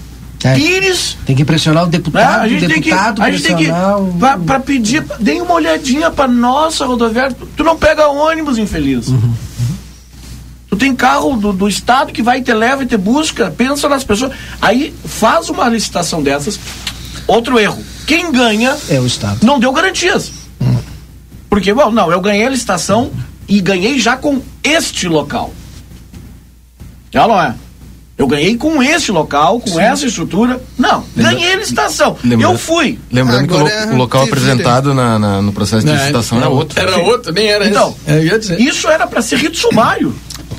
É, Pires, tem que pressionar o deputado, né? A gente deputado tem que, a gente tem que o... pra, pra pedir, dê uma olhadinha pra nossa rodoviária, tu, tu não pega ônibus, infeliz. Uhum, uhum. Tu tem carro do, do estado que vai e te leva e te busca, pensa nas pessoas, aí faz uma licitação dessas. Outro erro, quem ganha é o estado, não deu garantias. Uhum. Porque, bom, não, eu ganhei a licitação e ganhei já com este local, já não é? Eu ganhei com esse local, com Sim. essa estrutura. Não, Lembra... ganhei a licitação. Lembra... Eu fui. Lembrando Agora que o, lo... o local apresentado na, na, no processo de não, licitação era, era outro. Era outro, nem era então, esse. Então, isso era para ser rito sumário.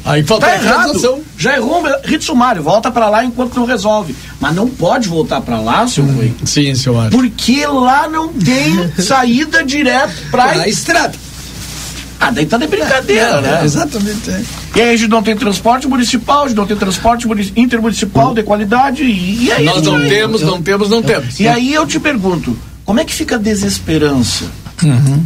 Aí falta tá errado. Já errou rito sumário. Volta para lá enquanto não resolve. Mas não pode voltar para lá, senhor hum, Rui. Sim, senhor. Porque lá não tem saída direto para a estrada. Ah, daí tá de brincadeira, é, né? Exatamente. É. E aí a gente não tem transporte municipal, a gente não tem transporte intermunicipal de qualidade e, e aí... Nós não temos, não temos, não temos. E aí eu te pergunto, como é que fica a desesperança? Uhum.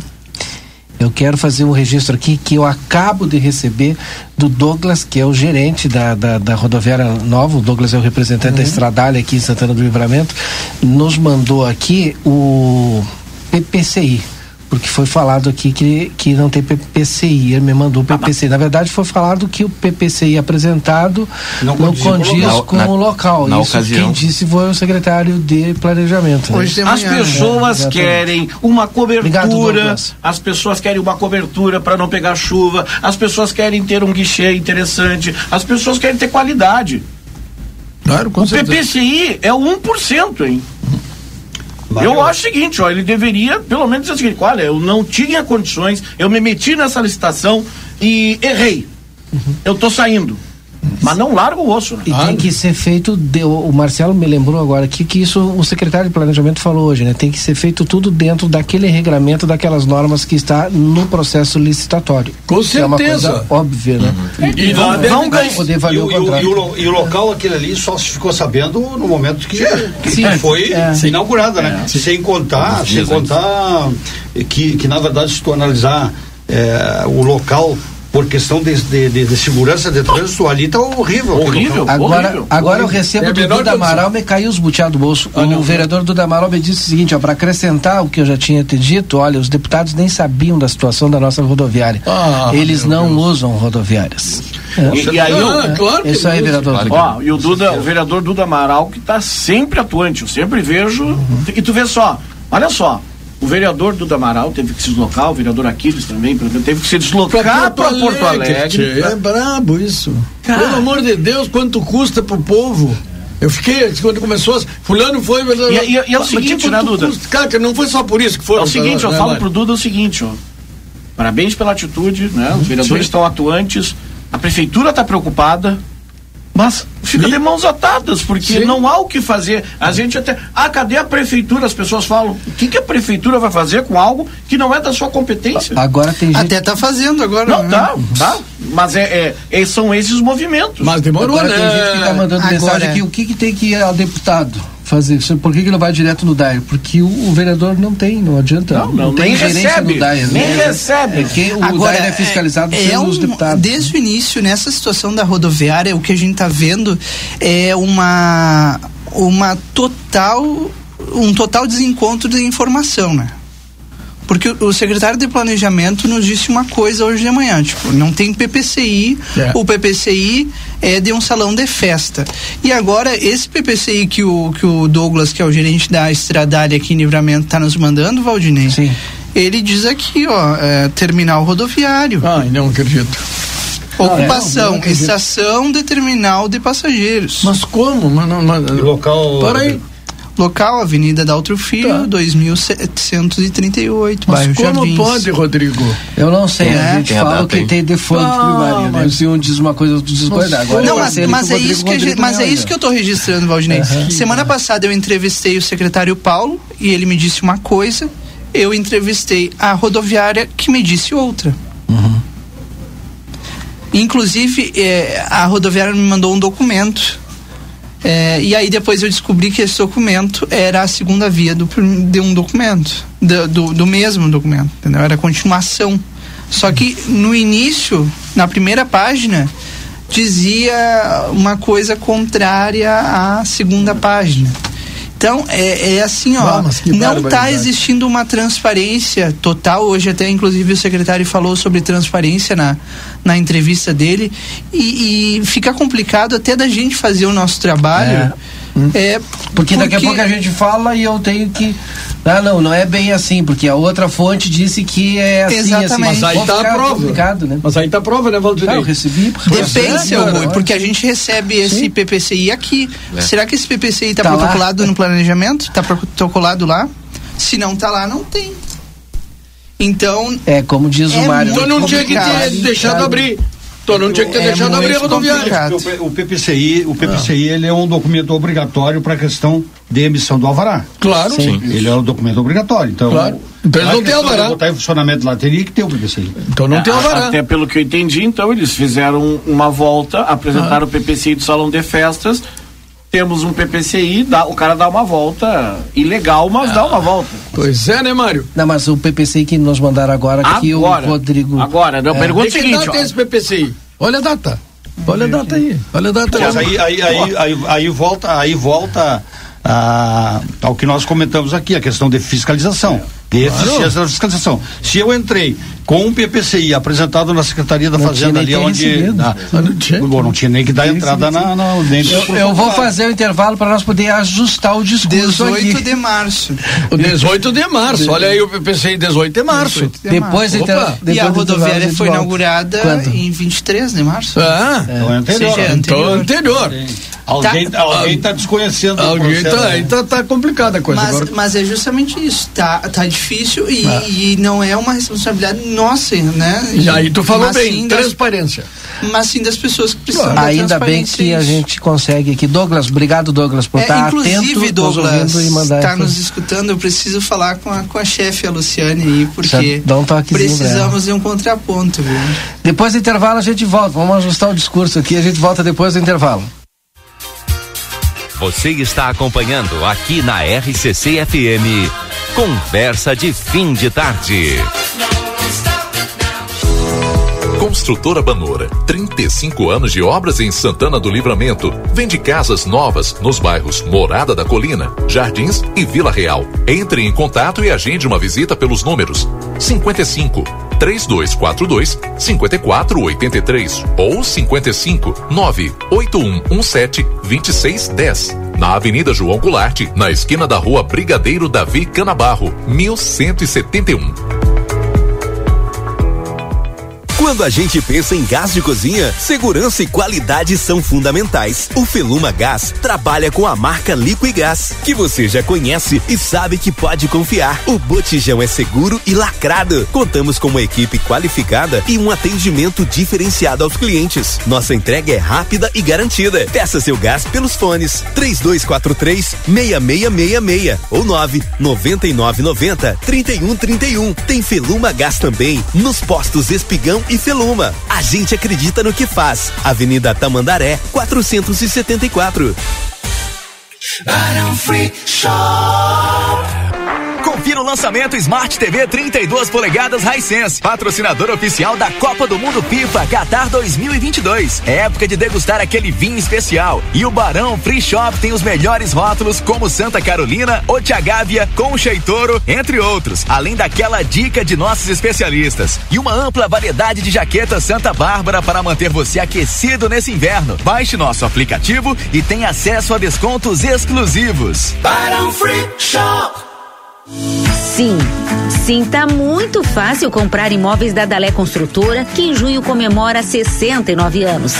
Eu quero fazer um registro aqui que eu acabo de receber do Douglas, que é o gerente da, da, da rodoviária nova. O Douglas é o representante uhum. da Estradália aqui em Santana do Livramento. Nos mandou aqui o P P C I, porque foi falado aqui que, que não tem P P C I, ele me mandou o P P C I. Na verdade, foi falado que o P P C I apresentado não condiz, não condiz com o local. Na, na, na Isso ocasião. Quem disse foi o secretário de planejamento. Né? Hoje de manhã, as pessoas né? querem uma cobertura, Obrigado, as pessoas querem uma cobertura para não pegar chuva, as pessoas querem ter um guichê interessante, as pessoas querem ter qualidade. Claro, com o certeza. P P C I é o um por cento, hein? Eu acho o seguinte, ó, ele deveria pelo menos dizer o seguinte: olha, eu não tinha condições, eu me meti nessa licitação e errei. Uhum. Eu tô saindo. Mas não larga o osso. Né? E tem que ser feito, de, o Marcelo me lembrou agora que, que isso o secretário de planejamento falou hoje, né? Tem que ser feito tudo dentro daquele regramento, daquelas normas que está no processo licitatório. Com certeza. É uma coisa óbvia, né? Uhum. E, e, e não, não vai poder valer o contrato. E o, e o local aquele ali só se ficou sabendo no momento que, que Sim, foi é. inaugurada, né? É. Sem contar, é. sem contar que, que na verdade se tu analisar é, o local por questão de, de, de, de segurança de trânsito, ali tá horrível. Horrível. Agora, horrível, agora horrível. Eu recebo é do Duda Amaral, me caiu os butiá do bolso. Ah, o não, vereador Duda Amaral me disse o seguinte, ó, para acrescentar o que eu já tinha te dito, olha, os deputados nem sabiam da situação da nossa rodoviária. Ah, eles não Deus. usam rodoviárias. É. E, e aí, eu, ah, claro isso aí, vereador. Claro ó, e o Duda, o vereador Duda Amaral, que tá sempre atuante, eu sempre vejo, uhum. E tu vê só, olha só, o vereador Duda Amaral teve que se deslocar, o vereador Aquiles também, teve que se deslocar para Porto, Porto Alegre. É brabo isso. Cara. Pelo amor de Deus, quanto custa pro povo? Eu fiquei, quando começou, fulano foi... E, e, e é o seguinte, né, Duda? Custa? Cara, não foi só por isso que foi. É o seguinte, pra, eu né, falo né, pro Duda é o seguinte, ó. Parabéns pela atitude, né? Os hum, vereadores estão atuantes, a prefeitura está preocupada, mas fica sim. de mãos atadas, porque sim. não há o que fazer. A gente até... Ah, cadê a prefeitura? As pessoas falam, o que, que a prefeitura vai fazer com algo que não é da sua competência? Agora tem gente... Até tá fazendo agora. Não, né? tá, tá. Mas é, é, são esses movimentos. Mas demorou, agora, né? Tem gente que tá mandando agora mensagem aqui, o que que tem que ir ao deputado fazer? Por que que não vai direto no D A E R? Porque o, o vereador não tem, não adianta. Não, não, não tem gerência do D A E R. Nem né? recebe. Porque o agora, D A E R é fiscalizado é, pelos é um, deputados. Desde o início, nessa situação da rodoviária, o que a gente está vendo é uma, uma total, um total desencontro de informação, né? Porque o, o secretário de planejamento nos disse uma coisa hoje de manhã, tipo, não tem P P C I, é. o P P C I é de um salão de festa. E agora, esse P P C I que o, que o Douglas, que é o gerente da Estradália aqui em Livramento, está nos mandando, Valdinei, Sim. ele diz aqui, ó, é, terminal rodoviário. Ai, não acredito. Ocupação, não, não, não, não, estação de terminal de passageiros. Mas como? Mas, não, mas, local... Para aí. Local, Avenida Daltro Filho, tá. dois mil setecentos e trinta e oito, bairro Jardins. Mas como pode, Rodrigo? Eu não sei, é. a gente tem fala que tem defunto primário, né? Se um diz uma coisa, outro diz coisa. Agora não, mas, mas, é, isso que gente, mas é isso que eu estou registrando, Valdinei. Uhum. Semana passada eu entrevistei o secretário Paulo e ele me disse uma coisa, eu entrevistei a rodoviária que me disse outra. Uhum. Inclusive, eh, a rodoviária me mandou um documento. É, e aí depois eu descobri que esse documento era a segunda via do, de um documento, do, do, do mesmo documento, entendeu? Era a continuação. Só que no início, na primeira página, dizia uma coisa contrária à segunda página. Então, é, é assim, ó, Vamos, não está existindo uma transparência total. Hoje até, inclusive, o secretário falou sobre transparência na, na entrevista dele e, e fica complicado até da gente fazer o nosso trabalho. É. É, porque, porque daqui a pouco a gente fala e eu tenho que... Ah, não, não é bem assim, porque a outra fonte disse que é assim, exatamente. Assim. Mas aí está a prova. Né? Mas aí está a prova, né, Valdinei? Ah, eu recebi. Depende, seu Rui, porque a gente recebe esse Sim. P P C I aqui. É. Será que esse P P C I está tá protocolado lá? No planejamento? Está protocolado lá? Se não está lá, não tem. Então. É como diz o é Mário. Então não tinha que ter deixado abrir. Então não tinha que ter é deixado abrir a rodoviária. O P P C I, o P P C I ele é um documento obrigatório para a questão de emissão do alvará. Claro. Sim. Sim. Ele é um documento obrigatório. Então, claro. Então eles não tem alvará. Botar em funcionamento lá, teria que ter o P P C I. Então não é, tem alvará. Até pelo que eu entendi, então eles fizeram uma volta, apresentaram ah. o P P C I do salão de festas. Temos um P P C I, dá, o cara dá uma volta ilegal, mas ah, dá uma volta. Pois é, né, Mário? Não, mas o P P C I que nos mandaram agora, agora que o Rodrigo... Agora, não, é. pergunta o seguinte, que data ó. Esse P P C I? Olha a data, olha a data aí, olha a data aí. Aí, aí, aí, aí, aí volta, aí volta ah, ao que nós comentamos aqui, a questão de fiscalização. É. Desses claro. Dias da fiscalização. Se eu entrei com um P P C I apresentado na Secretaria da não Fazenda ali onde... Na, não, tinha, bom, não tinha nem que dar entrada na... na dentro eu, eu vou fazer o intervalo para nós poder ajustar o discurso dezoito aqui. de março. O dezoito de março. Olha aí o P P C I dezoito de março. dezoito de Depois março. Então, depois e a rodoviária foi inaugurada quando? Em vinte e três de março. Ah, é. Então é anterior. Seja, anterior. Então anterior. Alguém tá, alguém tá desconhecendo alguém o processo, tá, né? Então tá complicada a coisa. Mas, agora. Mas é justamente isso, tá, tá difícil e, ah. e não é uma responsabilidade nossa, né? E aí tu falou mas, bem, sim, transparência. Das, mas sim das pessoas que precisam ah, da ainda bem que a gente consegue aqui. Douglas, obrigado Douglas por estar é, atento. Inclusive Douglas está nos escutando, eu preciso falar com a, com a chefe, a Luciane aí, porque um precisamos de um contraponto. Viu? Depois do intervalo a gente volta, vamos ajustar o discurso aqui, a gente volta depois do intervalo. Você está acompanhando aqui na R C C F M, Conversa de Fim de Tarde. Construtora Banura, trinta e cinco anos de obras em Santana do Livramento. Vende casas novas nos bairros Morada da Colina, Jardins e Vila Real. Entre em contato e agende uma visita pelos números cinquenta e cinco, três dois quatro dois, cinquenta e quatro oitenta e três ou cinquenta e cinco, nove oito um um sete, vinte e seis dez. Na Avenida João Goulart, na esquina da Rua Brigadeiro Davi Canabarro, mil cento e setenta e um. Quando a gente pensa em gás de cozinha, segurança e qualidade são fundamentais. O Feluma Gás trabalha com a marca Liquigás, que você já conhece e sabe que pode confiar. O botijão é seguro e lacrado. Contamos com uma equipe qualificada e um atendimento diferenciado aos clientes. Nossa entrega é rápida e garantida. Peça seu gás pelos fones três dois quatro três, seis seis seis seis ou nove nove nove nove zero, três um três um. Tem Feluma Gás também nos postos Espigão e Feluma. A gente acredita no que faz. Avenida Tamandaré, quatrocentos e setenta e quatro. Barão Free Shop. Confira o lançamento Smart T V trinta e duas polegadas Hisense, patrocinador oficial da Copa do Mundo FIFA Qatar dois mil e vinte e dois. É época de degustar aquele vinho especial. E o Barão Free Shop tem os melhores rótulos como Santa Carolina, Otiagávia, Concha e Toro, entre outros, além daquela dica de nossos especialistas. E uma ampla variedade de jaquetas Santa Bárbara para manter você aquecido nesse inverno. Baixe nosso aplicativo e tenha acesso a descontos exclusivos. Barão Free Shop. Sim, sim, tá muito fácil comprar imóveis da Dalé Construtora, que em junho comemora sessenta e nove anos.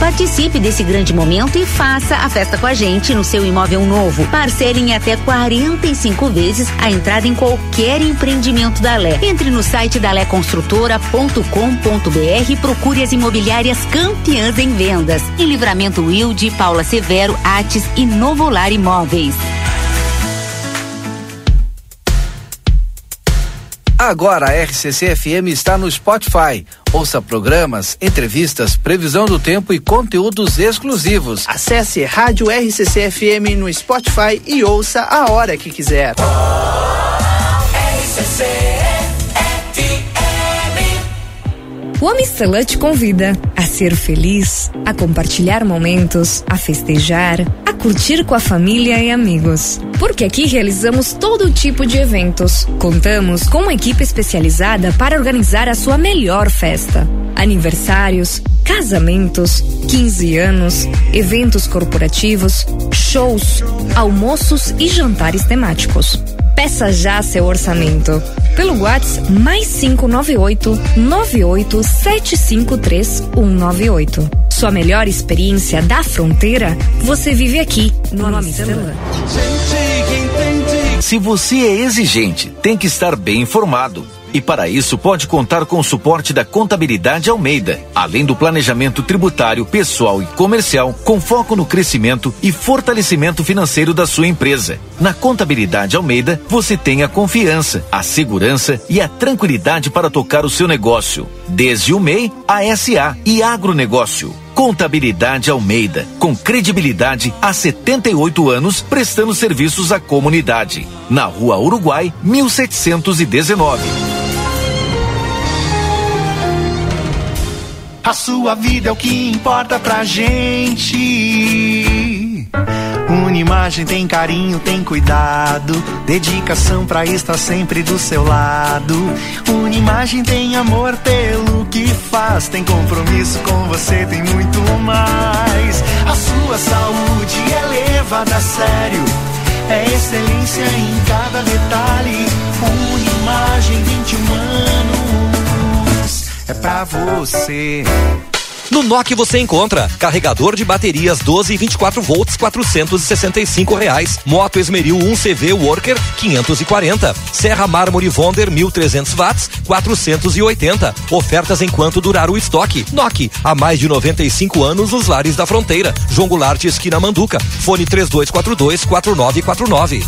Participe desse grande momento e faça a festa com a gente no seu imóvel novo. Parcele em até quarenta e cinco vezes a entrada em qualquer empreendimento da Lé. Entre no site daleconstrutora ponto com ponto br e procure as imobiliárias campeãs em vendas. Em Livramento Wilde, Paula Severo, Atis e Novolar Imóveis. Agora a R C C F M está no Spotify. Ouça programas, entrevistas, previsão do tempo e conteúdos exclusivos. Acesse Rádio R C C F M no Spotify e ouça a hora que quiser. O Amistela te convida a ser feliz, a compartilhar momentos, a festejar, a curtir com a família e amigos. Porque aqui realizamos todo tipo de eventos. Contamos com uma equipe especializada para organizar a sua melhor festa. Aniversários, casamentos, quinze anos, eventos corporativos, shows, almoços e jantares temáticos. Peça já seu orçamento. Pelo WhatsApp, mais cinco nove oito, nove oito sete cinco três um nove oito. Sua melhor experiência da fronteira, você vive aqui, no Amistela. Se você é exigente, tem que estar bem informado. E para isso pode contar com o suporte da Contabilidade Almeida, além do planejamento tributário, pessoal e comercial, com foco no crescimento e fortalecimento financeiro da sua empresa. Na Contabilidade Almeida, você tem a confiança, a segurança e a tranquilidade para tocar o seu negócio. Desde o M E I, a S A e agronegócio. Contabilidade Almeida, com credibilidade há setenta e oito anos, prestando serviços à comunidade. Na Rua Uruguai, mil setecentos e dezenove. A sua vida é o que importa pra gente. Unimagem tem carinho, tem cuidado, dedicação pra estar sempre do seu lado. Unimagem tem amor pelo que faz, tem compromisso com você, tem muito mais. A sua saúde é levada a sério, é excelência em cada detalhe. Unimagem, vinte e um anos, é pra você. No N O C você encontra carregador de baterias doze e vinte e quatro volts, quatrocentos e sessenta e cinco reais. Moto Esmeril um C V Worker, quinhentos e quarenta. Serra Mármore Wonder mil e trezentos watts, quatrocentos e oitenta. Ofertas enquanto durar o estoque. N O C, há mais de noventa e cinco anos nos lares da fronteira. João Goulart, esquina Manduca. Fone três dois quatro dois, quatro nove quatro nove.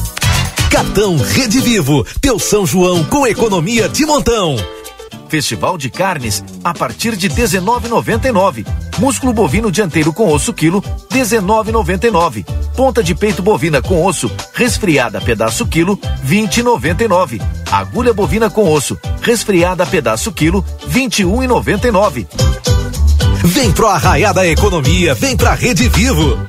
Cartão Rede Vivo, teu São João com economia de montão. Festival de carnes a partir de dezenove reais e noventa e nove centavos. Músculo bovino dianteiro com osso quilo, dezenove reais e noventa e nove centavos. Ponta de peito bovina com osso, resfriada pedaço quilo, vinte reais e noventa e nove centavos. Agulha bovina com osso, resfriada pedaço quilo, vinte e um reais e noventa e nove centavos. Vem pro Arraiá da Economia, vem pra Rede Vivo.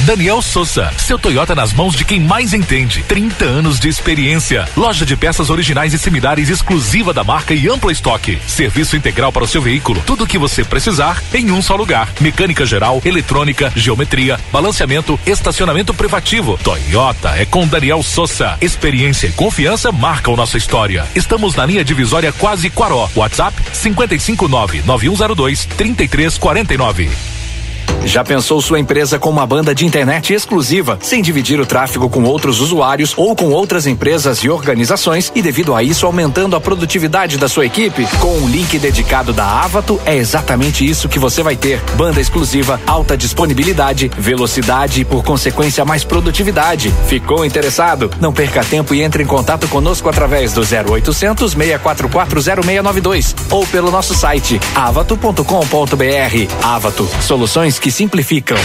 Daniel Sousa, seu Toyota nas mãos de quem mais entende. trinta anos de experiência. Loja de peças originais e similares exclusiva da marca e amplo estoque. Serviço integral para o seu veículo. Tudo o que você precisar em um só lugar. Mecânica geral, eletrônica, geometria, balanceamento, estacionamento privativo. Toyota é com Daniel Sousa. Experiência e confiança marcam nossa história. Estamos na linha divisória Quase Quaró. WhatsApp cinco cinco nove, nove um zero dois, três três quatro nove. Já pensou sua empresa com uma banda de internet exclusiva, sem dividir o tráfego com outros usuários ou com outras empresas e organizações e devido a isso aumentando a produtividade da sua equipe? Com um link dedicado da Avato é exatamente isso que você vai ter. Banda exclusiva, alta disponibilidade, velocidade e por consequência mais produtividade. Ficou interessado? Não perca tempo e entre em contato conosco através do zero oito zero zero, seis quatro quatro zero seis nove dois ou pelo nosso site avato ponto com ponto br. Avato, soluções que simplificam.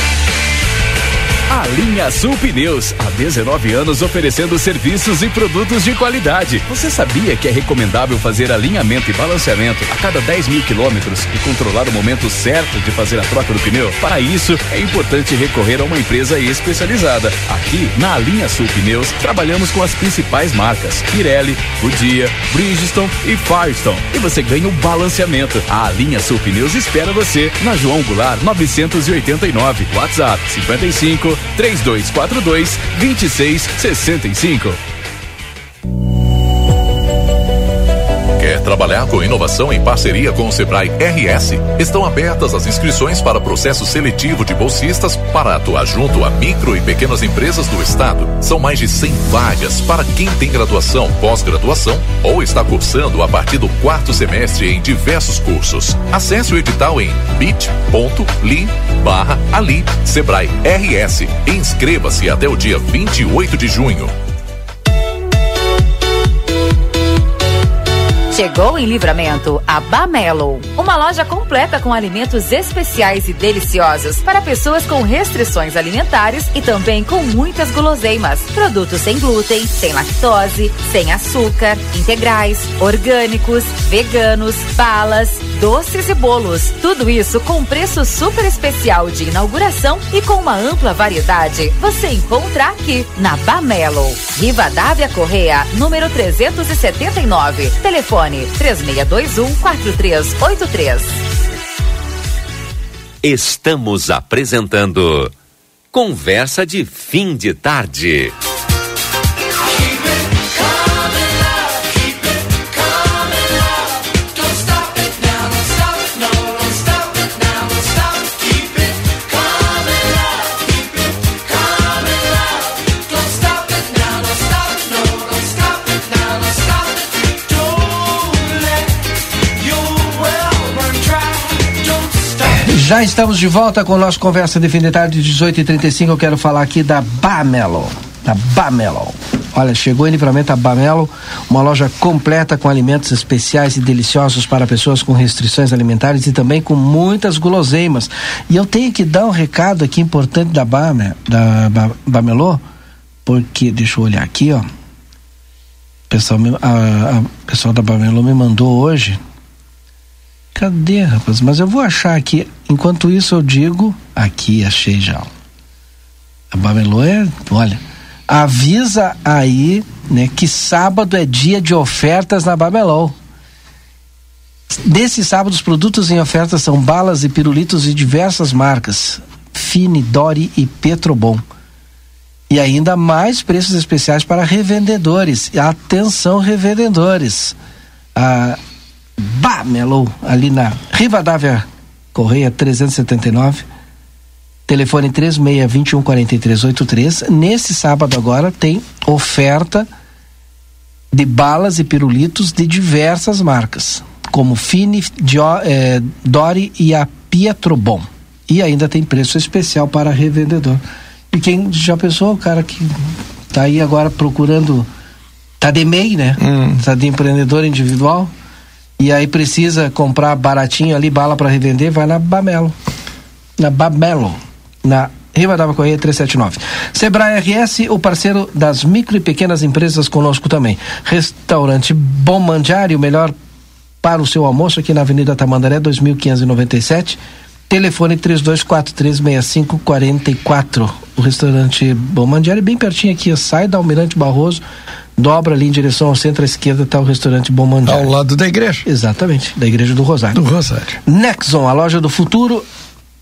A Linha Sul Pneus, há dezenove anos oferecendo serviços e produtos de qualidade. Você sabia que é recomendável fazer alinhamento e balanceamento a cada dez mil quilômetros e controlar o momento certo de fazer a troca do pneu? Para isso, é importante recorrer a uma empresa especializada. Aqui, na Linha Sul Pneus, trabalhamos com as principais marcas Pirelli, Goodyear, Bridgestone e Firestone. E você ganha o balanceamento. A Linha Sul Pneus espera você na João Goulart novecentos e oitenta e nove. WhatsApp cinquenta e cinco, três dois quatro dois, vinte e seis sessenta e cinco. Quer trabalhar com inovação em parceria com o Sebrae R S? Estão abertas as inscrições para processo seletivo de bolsistas para atuar junto a micro e pequenas empresas do estado. São mais de cem vagas para quem tem graduação, pós-graduação ou está cursando a partir do quarto semestre em diversos cursos. Acesse o edital em bit.ly barra ali Sebrae R S e inscreva-se até o dia vinte e oito de junho. Chegou em Livramento a Bamelo, uma loja completa com alimentos especiais e deliciosos para pessoas com restrições alimentares e também com muitas guloseimas, produtos sem glúten, sem lactose, sem açúcar, integrais, orgânicos, veganos, balas, doces e bolos. Tudo isso com preço super especial de inauguração e com uma ampla variedade. Você encontra aqui na Bamelo, Rivadavia Correia, número trezentos e setenta e nove, telefone três seis dois um, quatro três oito três. Estamos apresentando Conversa de Fim de Tarde. Já estamos de volta com o nosso Conversa de Fim de Tarde, dezoito e trinta e cinco. Eu quero falar aqui da Bamelo. Da Bamelo. Olha, chegou em Livramento a Bamelo, uma loja completa com alimentos especiais e deliciosos para pessoas com restrições alimentares e também com muitas guloseimas. E eu tenho que dar um recado aqui importante da, Bame, da ba, Bamelo, porque, deixa eu olhar aqui, ó. O pessoal, me, a, a, pessoal da Bamelo me mandou hoje. Cadê, rapaz? Mas eu vou achar aqui. Enquanto isso eu digo, aqui achei já. A Bamelo é, olha, avisa aí, né, que sábado é dia de ofertas na Bamelo. Nesse sábado, os produtos em oferta são balas e pirulitos de diversas marcas, Fini, Dori e Pietrobon. E ainda mais preços especiais para revendedores. Atenção, revendedores. A Bamelo, ali na Rivadavia Correia trezentos e setenta e nove, telefone três seis dois um quatro três oito três. Nesse sábado agora tem oferta de balas e pirulitos de diversas marcas, como Fini, eh, Dori e a Pietrobon. E ainda tem preço especial para revendedor. E quem já pensou, o cara que tá aí agora procurando, tá de M E I, né? Hum. Tá de empreendedor individual, e aí precisa comprar baratinho ali, bala para revender, vai na Bamelo. Na Bamelo, na Rivadavia Correia trezentos e setenta e nove. Sebrae R S, o parceiro das micro e pequenas empresas conosco também. Restaurante Bom Mandelli, o melhor para o seu almoço, aqui na Avenida Tamandaré, dois mil quinhentos e noventa e sete. Telefone três dois quatro três seis cinco quatro quatro. O restaurante Bom Mandelli, bem pertinho aqui, sai da Almirante Barroso, dobra ali em direção ao centro, à esquerda está o restaurante Bom Mandelli. Ao lado da igreja. Exatamente, da igreja do Rosário. Do Rosário. Nexon, a loja do futuro,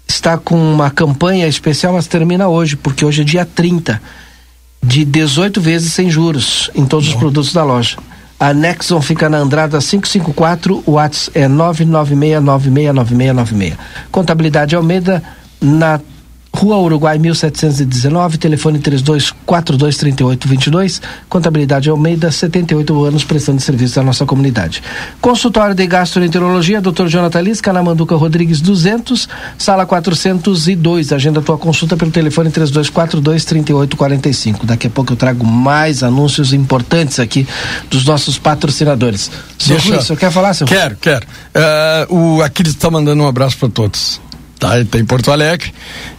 está com uma campanha especial, mas termina hoje, porque hoje é dia trinta, de dezoito vezes sem juros em todos Bom. Os produtos da loja. A Nexon fica na Andrada quinhentos e cinquenta e quatro, o WhatsApp é nove nove seis nove seis nove seis nove seis. Contabilidade Almeida, na Rua Uruguai mil setecentos e dezenove, telefone três dois quatro dois três oito dois dois. Contabilidade Almeida, setenta e oito anos prestando serviço à nossa comunidade. Consultório de Gastroenterologia, doutor Jonathan Lisca, na Manduca Rodrigues duzentos, sala quatrocentos e dois. Agenda tua consulta pelo telefone três dois quatro dois três oito quatro cinco. Daqui a pouco eu trago mais anúncios importantes aqui dos nossos patrocinadores. Senhor Deixa... Luiz, o senhor quer falar, senhor? Quero, quero. Uh, o Aquiles está mandando um abraço para todos. Tá, ele tá em Porto Alegre,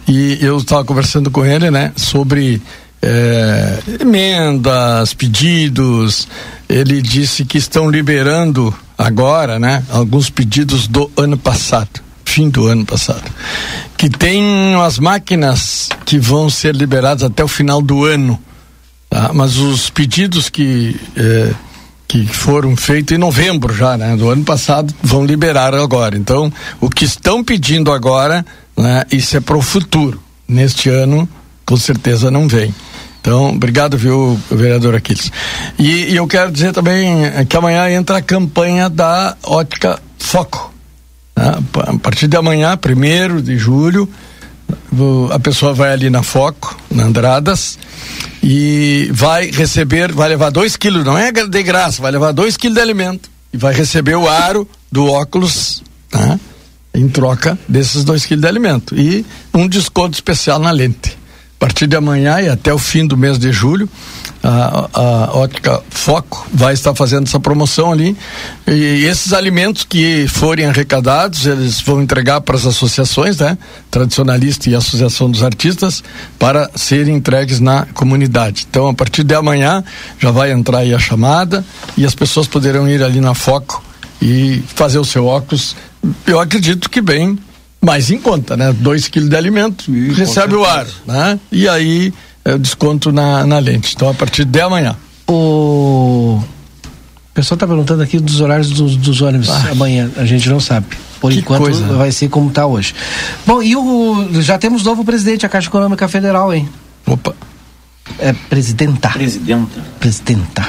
e eu estava conversando com ele, né, sobre é, emendas, pedidos. Ele disse que estão liberando agora, né, alguns pedidos do ano passado, fim do ano passado, que tem as máquinas que vão ser liberadas até o final do ano, tá? Mas os pedidos que é, que foram feitos em novembro já, né, do ano passado, vão liberar agora. Então, o que estão pedindo agora, né, isso é para o futuro. Neste ano, com certeza não vem. Então, obrigado, viu, vereador Aquiles. E, e eu quero dizer também que amanhã entra a campanha da Ótica Foco. Né? A partir de amanhã, primeiro de julho, a pessoa vai ali na Foco, na Andradas, e vai receber, vai levar dois quilos, não é de graça, vai levar dois quilos de alimento e vai receber o aro do óculos, tá? Em troca desses dois quilos de alimento e um desconto especial na lente. A partir de amanhã e até o fim do mês de julho, a, a Ótica Foco vai estar fazendo essa promoção ali, e esses alimentos que forem arrecadados, eles vão entregar para as associações, né, Tradicionalista e Associação dos Artistas, para serem entregues na comunidade. Então, a partir de amanhã já vai entrar aí a chamada e as pessoas poderão ir ali na Foco e fazer o seu óculos, eu acredito que bem mais em conta, né? Dois quilos de alimento, e recebe o ar, né? E aí é o desconto na, na lente. Então, a partir de amanhã. O pessoal tá perguntando aqui dos horários dos, dos ônibus. Ah, amanhã, a gente não sabe. Por enquanto, coisa, vai, né, ser como tá hoje. Bom, e o, já temos novo presidente, a Caixa Econômica Federal, hein? Opa. É presidenta. Presidenta. Presidenta.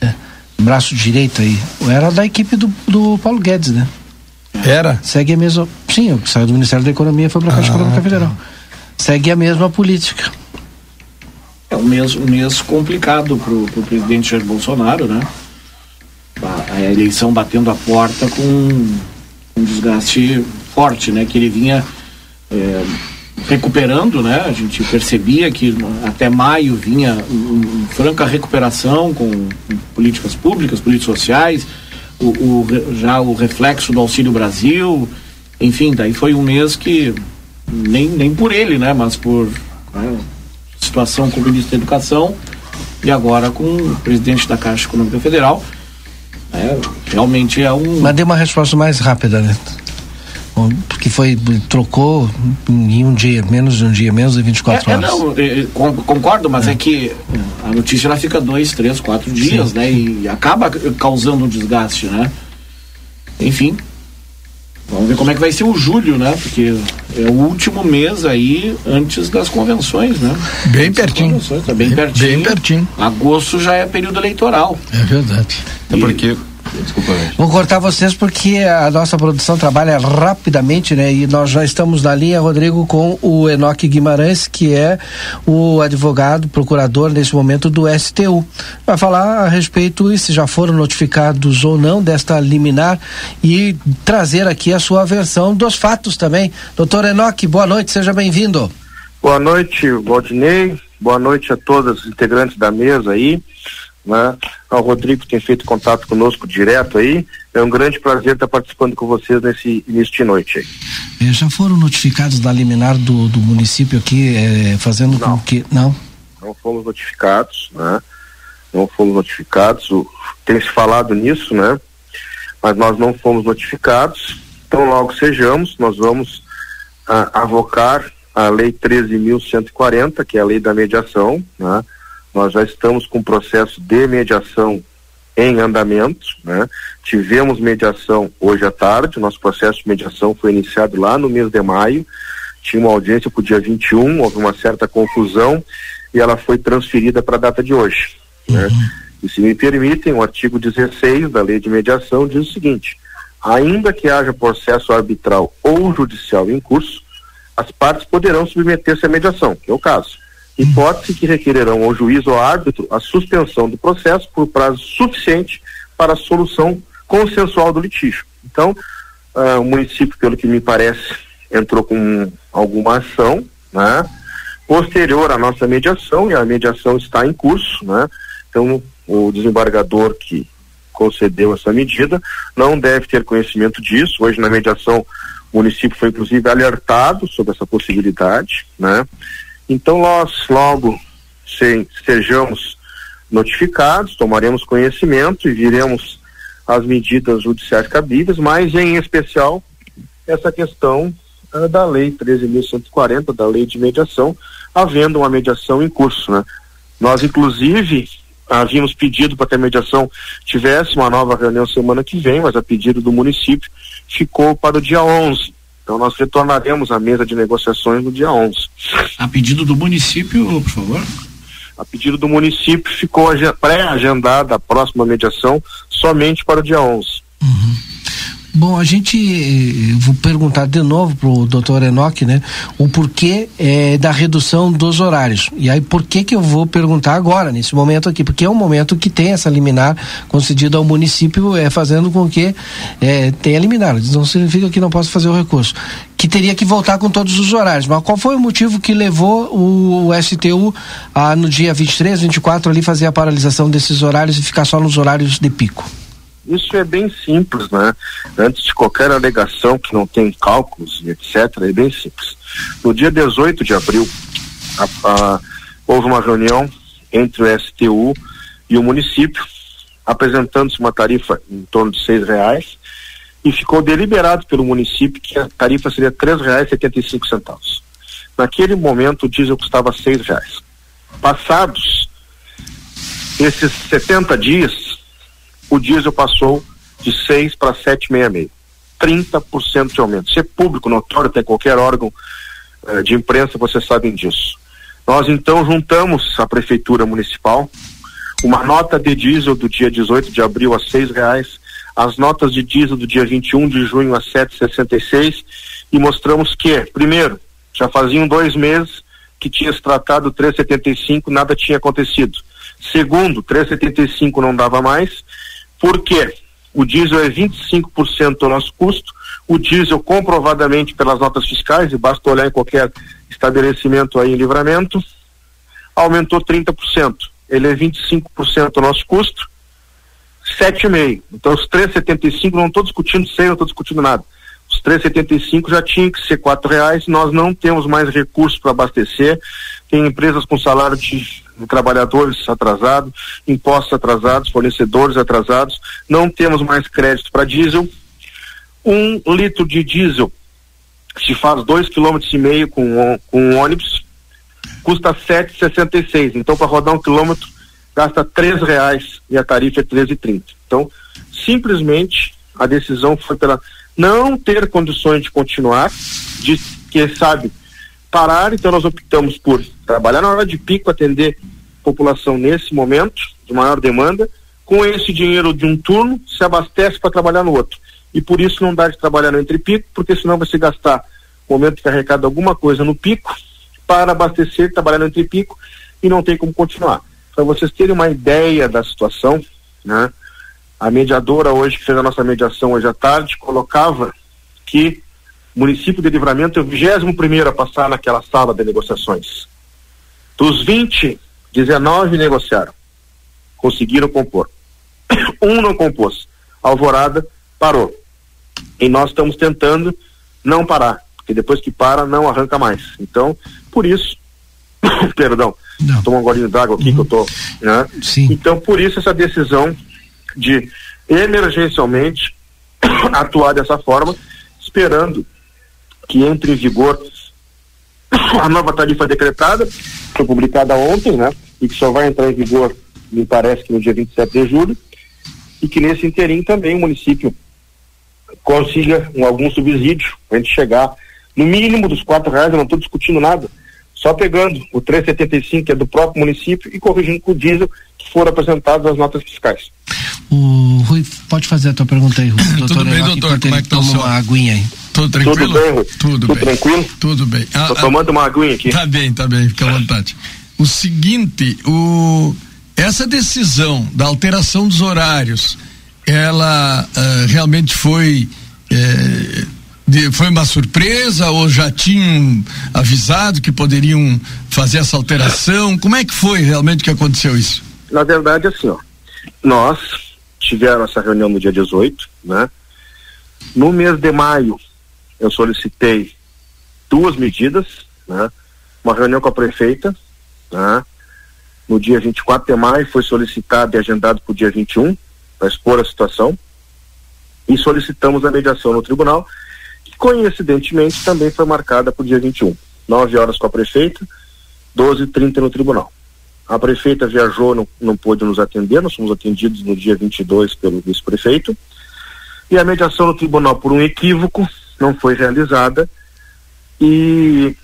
É. Braço direito aí. Era da equipe do, do Paulo Guedes, né? Era? Segue a mesma... Sim, o que saiu do Ministério da Economia foi para a Caixa ah, Econômica Federal. Tá. Segue a mesma política. É um mês, um mês complicado para o presidente Jair Bolsonaro, né? A, a eleição batendo a porta com um desgaste forte, né? Que ele vinha é, recuperando, né? A gente percebia que até maio vinha um, um franca recuperação com, com políticas públicas, políticas sociais... O, o, já o reflexo do Auxílio Brasil, enfim, daí foi um mês que, nem, nem por ele, né, mas por né, situação com o ministro da Educação e agora com o presidente da Caixa Econômica Federal, né, realmente é um... Mas deu uma resposta mais rápida, né? que foi, trocou em um dia, menos de um dia, menos de vinte e quatro é, horas. É, não, eu concordo, mas é, é que a notícia ela fica dois, três, quatro dias, sim, né? E acaba causando um desgaste, né? Enfim, vamos ver como é que vai ser o julho, né? Porque é o último mês aí antes das convenções, né? Bem antes pertinho. Tá bem, bem pertinho. Bem pertinho. Agosto já é período eleitoral. É verdade. E... É porque... Desculpa, vou cortar vocês porque a nossa produção trabalha rapidamente, né? E nós já estamos na linha, Rodrigo, com o Enoque Guimarães, que é o advogado, procurador nesse momento do S T U. Vai falar a respeito e se já foram notificados ou não desta liminar e trazer aqui a sua versão dos fatos também. Doutor Enoque, boa noite, seja bem-vindo. Boa noite, Valdinei. Boa noite a todos os integrantes da mesa aí. Né? O Rodrigo tem feito contato conosco direto aí, é um grande prazer estar participando com vocês nesse início de noite aí. Já foram notificados da liminar do, do município aqui, é, fazendo não. com que... Não? Não fomos notificados, né? Não fomos notificados, tem se falado nisso, né? Mas nós não fomos notificados, então logo sejamos, nós vamos ah, avocar a lei treze mil cento e quarenta, que é a lei da mediação, né? Nós já estamos com o processo de mediação em andamento, né? Tivemos mediação hoje à tarde, nosso processo de mediação foi iniciado lá no mês de maio, tinha uma audiência para o dia vinte e um, houve uma certa confusão e ela foi transferida para a data de hoje. Uhum. Né? E se me permitem, o artigo dezesseis da lei de mediação diz o seguinte: ainda que haja processo arbitral ou judicial em curso, as partes poderão submeter-se à mediação, que é o caso. Hipótese que requererão ao juiz ou árbitro a suspensão do processo por prazo suficiente para a solução consensual do litígio. Então, uh, o município, pelo que me parece, entrou com alguma ação, né? Posterior à nossa mediação, e a mediação está em curso, né? Então, o desembargador que concedeu essa medida não deve ter conhecimento disso. Hoje, na mediação, o município foi, inclusive, alertado sobre essa possibilidade, né? Então nós logo se, sejamos notificados, tomaremos conhecimento e viremos as medidas judiciais cabíveis, mas em especial essa questão uh, da lei treze mil cento e quarenta, da lei de mediação, havendo uma mediação em curso, né? Nós inclusive havíamos pedido para que a mediação tivesse uma nova reunião semana que vem, mas a pedido do município ficou para o dia onze. Então nós retornaremos à mesa de negociações no dia onze. A pedido do município, por favor? A pedido do município ficou pré-agendada a próxima mediação somente para o dia onze. Uhum. Bom, a gente, vou perguntar de novo pro doutor Enoque, né, o porquê é, da redução dos horários. E aí, por que que eu vou perguntar agora, nesse momento aqui? Porque é um momento que tem essa liminar concedida ao município, é, fazendo com que é, tenha liminar. Não significa que não possa fazer o recurso. Que teria que voltar com todos os horários. Mas qual foi o motivo que levou o S T U a, no dia vinte e três, vinte e quatro, ali fazer a paralisação desses horários e ficar só nos horários de pico? Isso é bem simples, né? Antes de qualquer alegação que não tem cálculos, etcétera, é bem simples. No dia dezoito de abril, a, a, houve uma reunião entre o S T U e o município, apresentando-se uma tarifa em torno de seis reais, e ficou deliberado pelo município que a tarifa seria três reais e setenta e cinco centavos. Naquele momento, o diesel custava seis reais. Passados esses setenta dias, o diesel passou de seis para sete vírgula sessenta e seis, trinta por cento de aumento. Isso é público, notório, até qualquer órgão eh, de imprensa, vocês sabem disso. Nós então juntamos à Prefeitura Municipal uma nota de diesel do dia dezoito de abril a seis reais, as notas de diesel do dia vinte e um de junho a sete reais e sessenta e seis centavos, e mostramos que, primeiro, já faziam dois meses que tinha se tratado três reais e setenta e cinco centavos, nada tinha acontecido. Segundo, três reais e setenta e cinco centavos não dava mais. Porque o diesel é vinte e cinco por cento do nosso custo, o diesel comprovadamente pelas notas fiscais, e basta olhar em qualquer estabelecimento aí em Livramento, aumentou trinta por cento. Ele é vinte e cinco por cento do nosso custo, sete vírgula cinco. Então os três reais e setenta e cinco centavos, não estou discutindo seis, não estou discutindo nada. Os três reais e setenta e cinco centavos já tinha que ser quatro reais, nós não temos mais recursos para abastecer, tem empresas com salário de trabalhadores atrasados, impostos atrasados, fornecedores atrasados, não temos mais crédito para diesel. Um litro de diesel se faz dois quilômetros e meio com, com um ônibus, custa sete reais e sessenta e seis centavos. Então, para rodar um quilômetro, gasta três reais e a tarifa é treze reais e trinta centavos. Então, simplesmente, a decisão foi pela não ter condições de continuar, de, que sabe, parar. Então, nós optamos por trabalhar na hora de pico, atender a população nesse momento de maior demanda. Com esse dinheiro de um turno, se abastece para trabalhar no outro. E por isso não dá de trabalhar no entrepico, porque senão vai se gastar no momento que arrecada alguma coisa no pico para abastecer, trabalhar no entrepico, e não tem como continuar. Para vocês terem uma ideia da situação, né? A mediadora hoje, que fez a nossa mediação hoje à tarde, colocava que o município de Livramento é o vigésimo primeiro a passar naquela sala de negociações. Dos vinte, dezenove negociaram, conseguiram compor. Um não compôs, a alvorada parou. E nós estamos tentando não parar, porque depois que para, não arranca mais. Então, por isso, perdão, tomo um golinho d'água aqui, uhum, que eu tô, né? Sim. Então, por isso essa decisão de emergencialmente atuar dessa forma, esperando que entre em vigor a nova tarifa decretada, foi publicada ontem, né? E que só vai entrar em vigor, me parece que no dia vinte e sete de julho, e que nesse interim também o município consiga um, algum subsídio para a gente chegar no mínimo dos quatro reais. Eu não estou discutindo nada, só pegando o três reais e setenta e cinco centavos, que é do próprio município, e corrigindo com o diesel que foram apresentadas as notas fiscais. O Rui, pode fazer a tua pergunta aí, Rui. Tudo bem, doutor, como é que tá o senhor? Uma aguinha aí. Tudo tranquilo? Tudo bem, Rui. Tudo, Tudo bem. tranquilo? Tudo bem. Ah, tô tomando ah, uma aguinha aqui. Tá bem, tá bem, fica à vontade. O seguinte, o... essa decisão da alteração dos horários, ela uh, realmente foi eh, de, foi uma surpresa, ou já tinham avisado que poderiam fazer essa alteração? Como é que foi realmente que aconteceu isso? Na verdade, assim, ó, nós tivemos essa reunião no dia dezoito, né? No mês de maio, eu solicitei duas medidas, né? Uma reunião com a prefeita, né? No dia vinte e quatro de maio foi solicitado e agendado para o dia vinte e um, para expor a situação, e solicitamos a mediação no tribunal, que coincidentemente também foi marcada para o dia vinte e um, nove horas com a prefeita, doze e trinta no tribunal. A prefeita viajou, não, não pôde nos atender, nós fomos atendidos no dia vinte e dois pelo vice-prefeito, e a mediação no tribunal, por um equívoco, não foi realizada e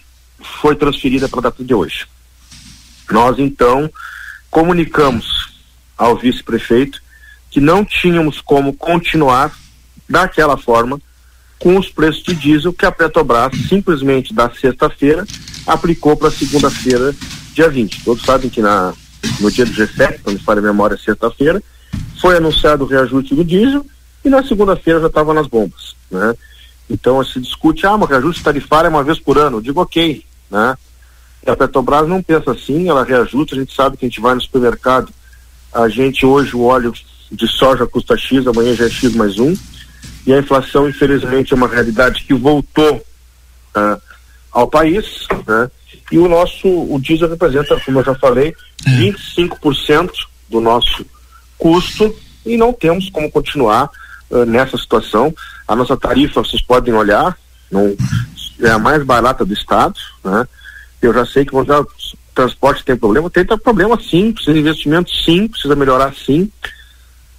foi transferida para a data de hoje. Nós, então, comunicamos ao vice-prefeito que não tínhamos como continuar daquela forma com os preços de diesel que a Petrobras simplesmente da sexta-feira aplicou para segunda-feira, dia vinte. Todos sabem que na, no dia dezessete, quando me falha a memória, sexta-feira, foi anunciado o reajuste do diesel e na segunda-feira já estava nas bombas, né? Então se discute, ah, mas reajuste tarifário é uma vez por ano. Eu digo, ok, né? A Petrobras não pensa assim, ela reajusta. A gente sabe que a gente vai no supermercado, a gente hoje o óleo de soja custa X, amanhã já é X mais um, e a inflação infelizmente é uma realidade que voltou ah, ao país, né? E o nosso, o diesel representa, como eu já falei, vinte e cinco por cento do nosso custo, e não temos como continuar ah, nessa situação. A nossa tarifa, vocês podem olhar, não, é a mais barata do estado, né? Eu já sei que vão usar transporte, tem problema, tem problema sim, precisa de investimento sim, precisa melhorar sim,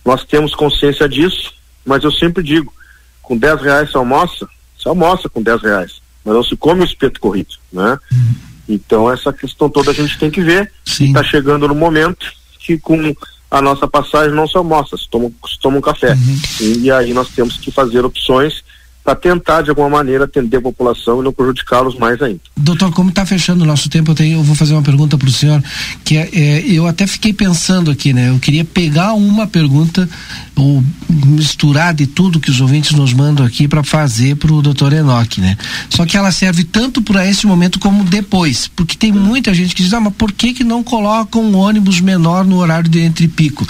nós temos consciência disso, mas eu sempre digo, com dez reais se almoça, se almoça com dez reais, mas não se come o espeto corrido, né? Uhum. Então essa questão toda a gente tem que ver, está chegando no momento que com a nossa passagem não se almoça, se toma, se toma um café, uhum. e, e aí nós temos que fazer opções para tentar, de alguma maneira, atender a população e não prejudicá-los mais ainda. Doutor, como está fechando o nosso tempo, eu, tenho, eu vou fazer uma pergunta para o senhor, que é, é, eu até fiquei pensando aqui, né? Eu queria pegar uma pergunta, ou misturar de tudo que os ouvintes nos mandam aqui para fazer para o doutor Enoque, né? Só que ela serve tanto para esse momento como depois, porque tem muita gente que diz, ah, mas por que que não colocam um ônibus menor no horário de entrepico?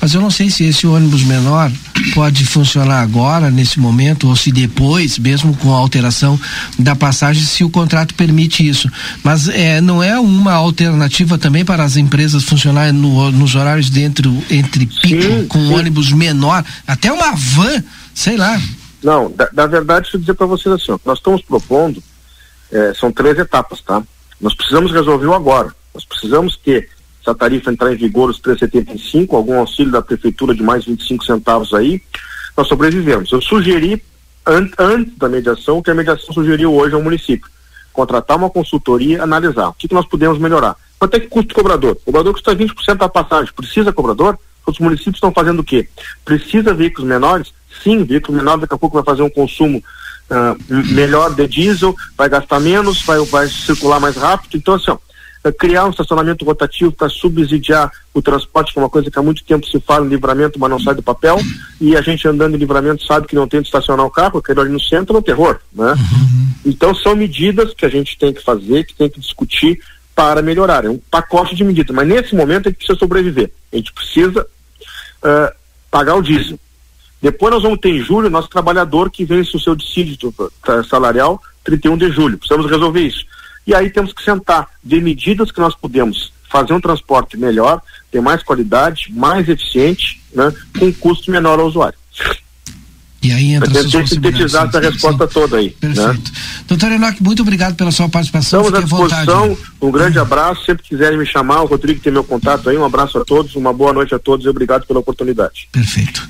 Mas eu não sei se esse ônibus menor pode funcionar agora, nesse momento, ou se depois Depois, mesmo com a alteração da passagem, se o contrato permite isso. Mas é, não é uma alternativa também para as empresas funcionarem no, nos horários dentro, entre pico, sim, com sim. Um ônibus menor, até uma van, sei lá, Não, da, da verdade, deixa eu dizer para vocês assim, ó, nós estamos propondo, é, são três etapas, tá? Nós precisamos resolver o agora, nós precisamos que essa tarifa entrar em vigor os três setenta e cinco, algum auxílio da prefeitura de mais vinte e cinco centavos aí, nós sobrevivemos. Eu sugeri, an antes da mediação, que a mediação sugeriu hoje ao município, contratar uma consultoria, analisar o que, que nós podemos melhorar. Quanto é que custa o cobrador? O cobrador custa vinte por cento da passagem, precisa cobrador? Os municípios estão fazendo o quê? Precisa veículos menores? Sim, veículo menor daqui a pouco vai fazer um consumo uh, melhor de diesel, vai gastar menos, vai, vai circular mais rápido. Então, assim, ó, criar um estacionamento rotativo para subsidiar o transporte, que é uma coisa que há muito tempo se fala em Livramento, mas não sai do papel, e a gente andando em Livramento sabe que não tem de estacionar o carro, aquele ali no centro é um terror, né? Uhum. Então são medidas que a gente tem que fazer, que tem que discutir para melhorar, é um pacote de medidas, mas nesse momento a gente precisa sobreviver, a gente precisa uh, pagar o diesel. Depois nós vamos ter em julho nosso trabalhador que vence o seu dissídio salarial trinta e um de julho, precisamos resolver isso. E aí temos que sentar, ver medidas que nós podemos fazer um transporte melhor, ter mais qualidade, mais eficiente, né, com custo menor ao usuário. E aí entra a sua sintetizar essa resposta toda aí. Perfeito. Né? Doutor Enoque, muito obrigado pela sua participação. Estamos à disposição, vontade. Um grande abraço, sempre quiserem me chamar, o Rodrigo tem meu contato aí, um abraço a todos, uma boa noite a todos e obrigado pela oportunidade. Perfeito.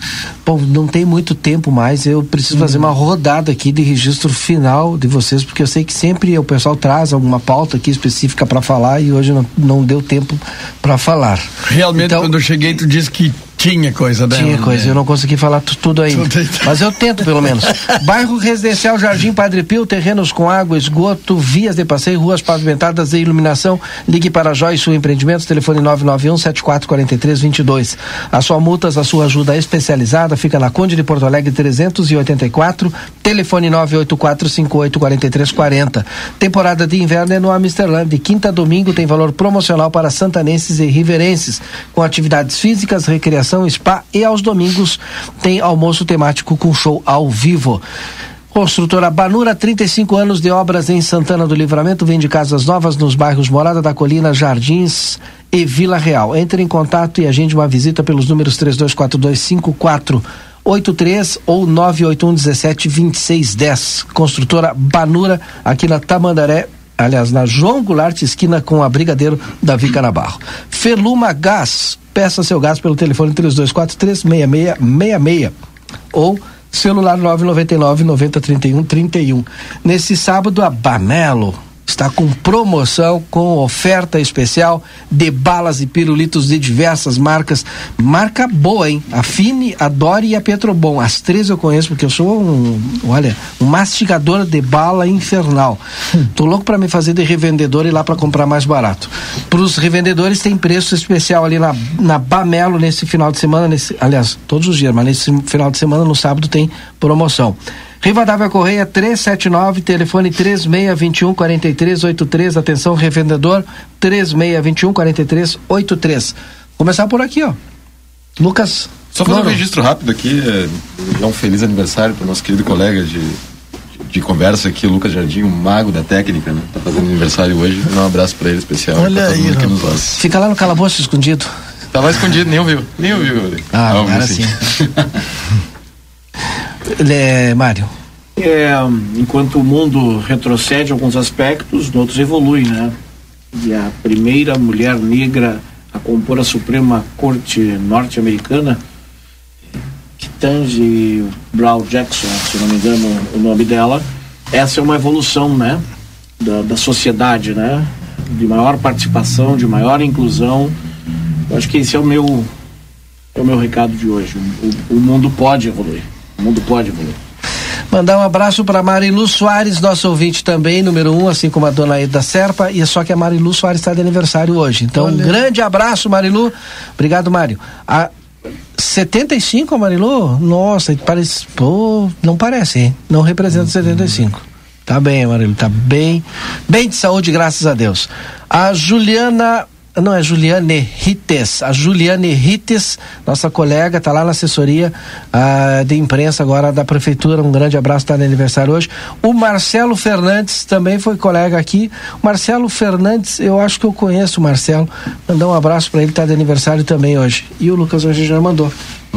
Bom, não tem muito tempo mais, eu preciso hum. fazer uma rodada aqui de registro final de vocês, porque eu sei que sempre o pessoal traz alguma pauta aqui específica para falar e hoje não, não deu tempo para falar. Realmente, então, quando eu cheguei, tu disse que tinha coisa dela. Tinha coisa, né? Eu não consegui falar tudo ainda. Mas eu tento, pelo menos. Bairro Residencial Jardim Padre Pio, terrenos com água, esgoto, vias de passeio, ruas pavimentadas e iluminação. Ligue para Joy Sul Empreendimentos, telefone nove nove um, sete quatro quatro três, dois dois. A sua multas, a sua ajuda especializada, fica na Conde de Porto Alegre trezentos e oitenta e quatro, telefone nove oito quatro, cinco oito quatro três quatro zero. Temporada de inverno é no Amsterland. De quinta a domingo tem valor promocional para santanenses e riverenses, com atividades físicas, recreação, spa, e aos domingos tem almoço temático com show ao vivo. Construtora Banura, trinta e cinco anos de obras em Santana do Livramento, vende casas novas nos bairros Morada da Colina, Jardins e Vila Real. Entre em contato e agende uma visita pelos números três dois quatro dois, cinco quatro oito três ou nove oito um, um sete, dois seis um zero. Construtora Banura, aqui na Tamandaré, aliás, na João Goulart, esquina com a Brigadeiro, Davi Canabarro. Feluma Gás, peça seu gás pelo telefone três dois quatro três, seis seis seis seis ou celular nove nove nove, nove zero três um, três um. Nesse sábado, a Bamelo está com promoção, com oferta especial de balas e pirulitos de diversas marcas. Marca boa, hein? A Fini, a Dori e a Pietrobon. As três eu conheço porque eu sou um, olha, um mastigador de bala infernal. Hum. Tô louco pra me fazer de revendedor e ir lá pra comprar mais barato. Pros revendedores tem preço especial ali na, na Bamelo nesse final de semana, nesse, aliás, todos os dias, mas nesse final de semana, no sábado, tem promoção. Rivadavia Correia trezentos e setenta e nove, telefone três seis dois um, quatro três oito três. Atenção, revendedor três seis dois um, quatro três oito três. Começar por aqui, ó. Lucas. Só fazer um registro rápido aqui. É, é um feliz aniversário para o nosso querido colega de, de conversa aqui, o Lucas Jardim, o mago da técnica, né? Tá fazendo aniversário hoje. Dá um abraço para ele especial. Olha pra todo mundo aí, que nos ouve. Fica lá no calabouço escondido. Tava escondido, nem ouviu. Nem ouviu. Ah, ah cara, sim. É, Mário. É, enquanto o mundo retrocede em alguns aspectos, outros evoluem, né? E a primeira mulher negra a compor a Suprema Corte norte-americana, Ketanji Brown Jackson, se não me engano o nome dela, essa é uma evolução, né? Da, da sociedade, né? De maior participação, de maior inclusão. Eu acho que esse é o meu, é o meu recado de hoje. O, o mundo pode evoluir. O mundo pode evoluir. Mandar um abraço para Marilu Soares, nosso ouvinte também, número um, assim como a dona Eda Serpa, e é só que a Marilu Soares está de aniversário hoje. Então, olha, um grande abraço, Marilu. Obrigado, Mário. A setenta e cinco, a Marilu? Nossa, parece, pô, não parece, hein? Não representa setenta e cinco. Tá bem, Marilu, tá bem. Bem de saúde, graças a Deus. A Juliana... Não, é Juliane Rites. A Juliane Rites, nossa colega, está lá na assessoria uh, de imprensa agora da prefeitura. Um grande abraço, está no aniversário hoje. O Marcelo Fernandes também foi colega aqui. Marcelo Fernandes, eu acho que eu conheço o Marcelo. Mandar um abraço para ele, está de aniversário também hoje. E o Lucas hoje já mandou.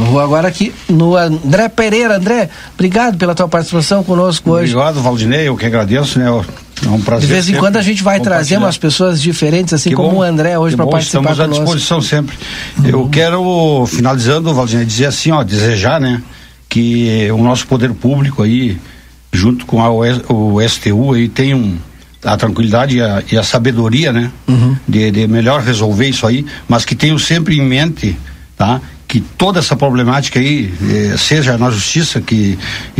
Vou agora aqui no André Pereira. André, obrigado pela tua participação conosco hoje. Obrigado, Valdinei, eu que agradeço, né? É um prazer. De vez em quando a gente vai trazer umas pessoas diferentes, assim que como bom, o André hoje para participar conosco. Estamos à disposição sempre. Uhum. Eu quero, finalizando, Valdinei, dizer assim, ó, desejar, né, que o nosso poder público aí, junto com a o S T U aí, tem um a tranquilidade e a, e a sabedoria, né, uhum. de, de melhor resolver isso aí, mas que tenham sempre em mente, tá, que toda essa problemática aí, eh, seja na justiça que,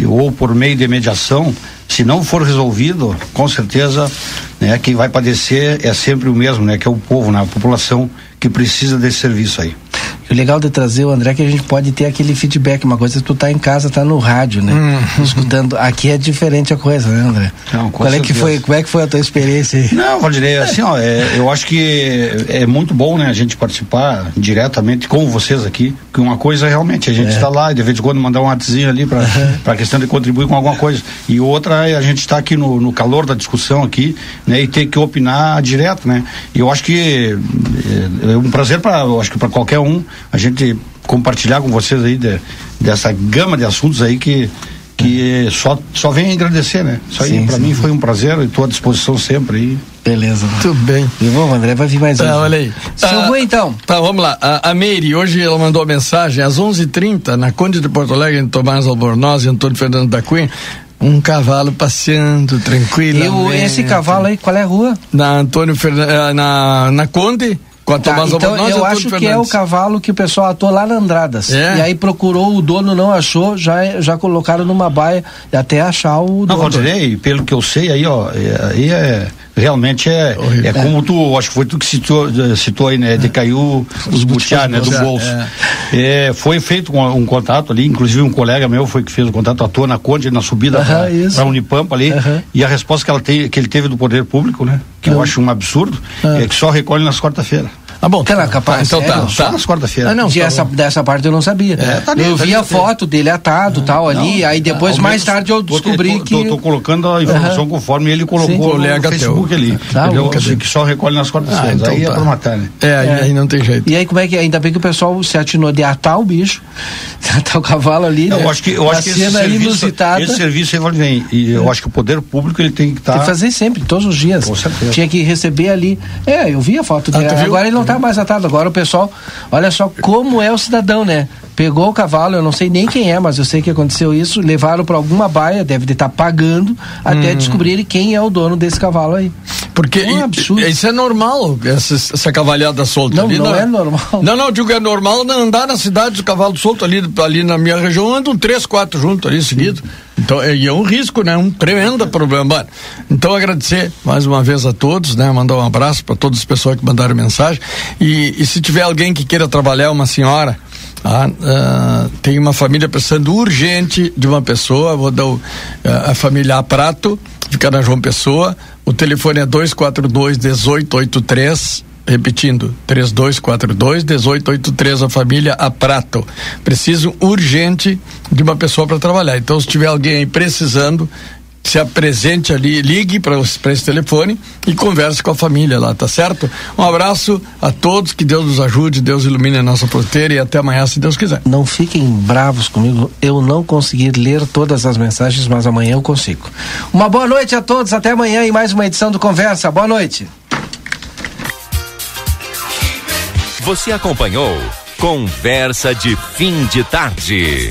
ou por meio de mediação, se não for resolvido, com certeza, né, quem vai padecer é sempre o mesmo, né, que é o povo, né, a população que precisa desse serviço aí. O legal de trazer o André é que a gente pode ter aquele feedback. Uma coisa, tu tá em casa, tá no rádio, né? Hum, escutando. Hum. Aqui é diferente a coisa, né, André? Não, Qual é que foi, como é que foi a tua experiência aí? Não, Valdinei, assim, ó, é, eu acho que é muito bom, né, a gente participar diretamente com vocês aqui, que uma coisa realmente, a gente está é. lá, de vez em quando mandar um artezinho ali para a questão de contribuir com alguma coisa. E outra é a gente estar tá aqui no, no calor da discussão aqui, né, e ter que opinar direto, né? E eu acho que é, é um prazer para, eu acho que para qualquer um, a gente compartilhar com vocês aí de, dessa gama de assuntos aí que, que só, só vem agradecer, né? Isso aí pra sim. mim foi um prazer, e estou à disposição sempre aí. Beleza. Tudo bem. E bom, André, vai vir mais tá, um. Olha aí. Seu Rui, então. Tá, vamos lá. A, a Meire, hoje ela mandou a mensagem, às onze e trinta, na Conde de Porto Alegre, entre Tomás Albornoz e Antônio Fernando da Cunha, um cavalo passeando tranquilamente. E esse cavalo aí, qual é a rua? Na Antônio Fernando, na, na Conde. Tá, então eu, eu acho que é o cavalo que o pessoal atou lá na Andradas, é. e aí procurou o dono, não achou, já, já colocaram numa baia até achar o dono. Não, Valdirei, pelo que eu sei aí, ó, aí é, realmente é, é como tu, acho que foi tu que citou, citou aí, né, decaiu os, os butiá, né, do bolso. É. É, foi feito um, um contato ali, inclusive um colega meu foi que fez o contato à toa na Conde, na subida uh-huh, para Unipampa ali, uh-huh. e a resposta que, ela te, que ele teve do poder público, né, que uh-huh. eu acho um absurdo, uh-huh. é que só recolhe nas quarta-feira. Ah, bom, tá, capaz, tá, então tá, só tá. nas quarta-feira. Ah, não, tá essa, dessa parte eu não sabia. É, tá eu tá vi a foto dele atado, ah, tal, ali, não, aí depois, tá, mais tarde, eu descobri tô, que... Estou colocando a informação uh-huh. conforme ele colocou, sim, no, no Facebook teu. ali, tá, entendeu? Tá, que só recolhe nas quartas-feiras, ah, então aí tá. é pra matar, né? É, aí, é. aí não tem jeito. E aí, como é que é? Ainda bem que o pessoal se atinou de atar o bicho, de atar o cavalo ali, né? Eu acho que, eu acho que esse serviço, esse serviço aí vem, e eu acho que o poder público, ele tem que estar... Tem que fazer sempre, todos os dias. Com certeza. Tinha que receber ali. É, eu vi a foto dele, agora ele não tá mais atado. Agora o pessoal, olha só como é o cidadão, né? Pegou o cavalo, eu não sei nem quem é, mas eu sei que aconteceu isso, levaram para alguma baia, deve estar pagando, até hum. descobrir quem é o dono desse cavalo aí. Porque é um absurdo. Isso é normal, essa, essa cavalhada solta não, ali. Não, não é normal. Não, não, eu digo, é normal andar na cidade, o cavalo solto ali, ali na minha região, andam três, quatro juntos ali, seguido. Então, e é um risco, né? Um tremendo problema. Então, agradecer mais uma vez a todos, né? Mandar um abraço para todas as pessoas que mandaram mensagem. E, e se tiver alguém que queira trabalhar, uma senhora, ah, ah, tem uma família precisando urgente de uma pessoa, vou dar o, ah, a família A Prato, fica na João Pessoa, o telefone é dois quatro dois, um oito oito três, repetindo, três dois quatro dois, um oito oito três, a família A Prato. Preciso urgente de uma pessoa para trabalhar, então se tiver alguém aí precisando, se apresente ali, ligue para esse telefone e converse com a família lá, tá certo? Um abraço a todos, que Deus nos ajude, Deus ilumine a nossa fronteira, e até amanhã, se Deus quiser. Não fiquem bravos comigo, eu não consegui ler todas as mensagens, mas amanhã eu consigo. Uma boa noite a todos, até amanhã e mais uma edição do Conversa. Boa noite. Você acompanhou Conversa de Fim de Tarde.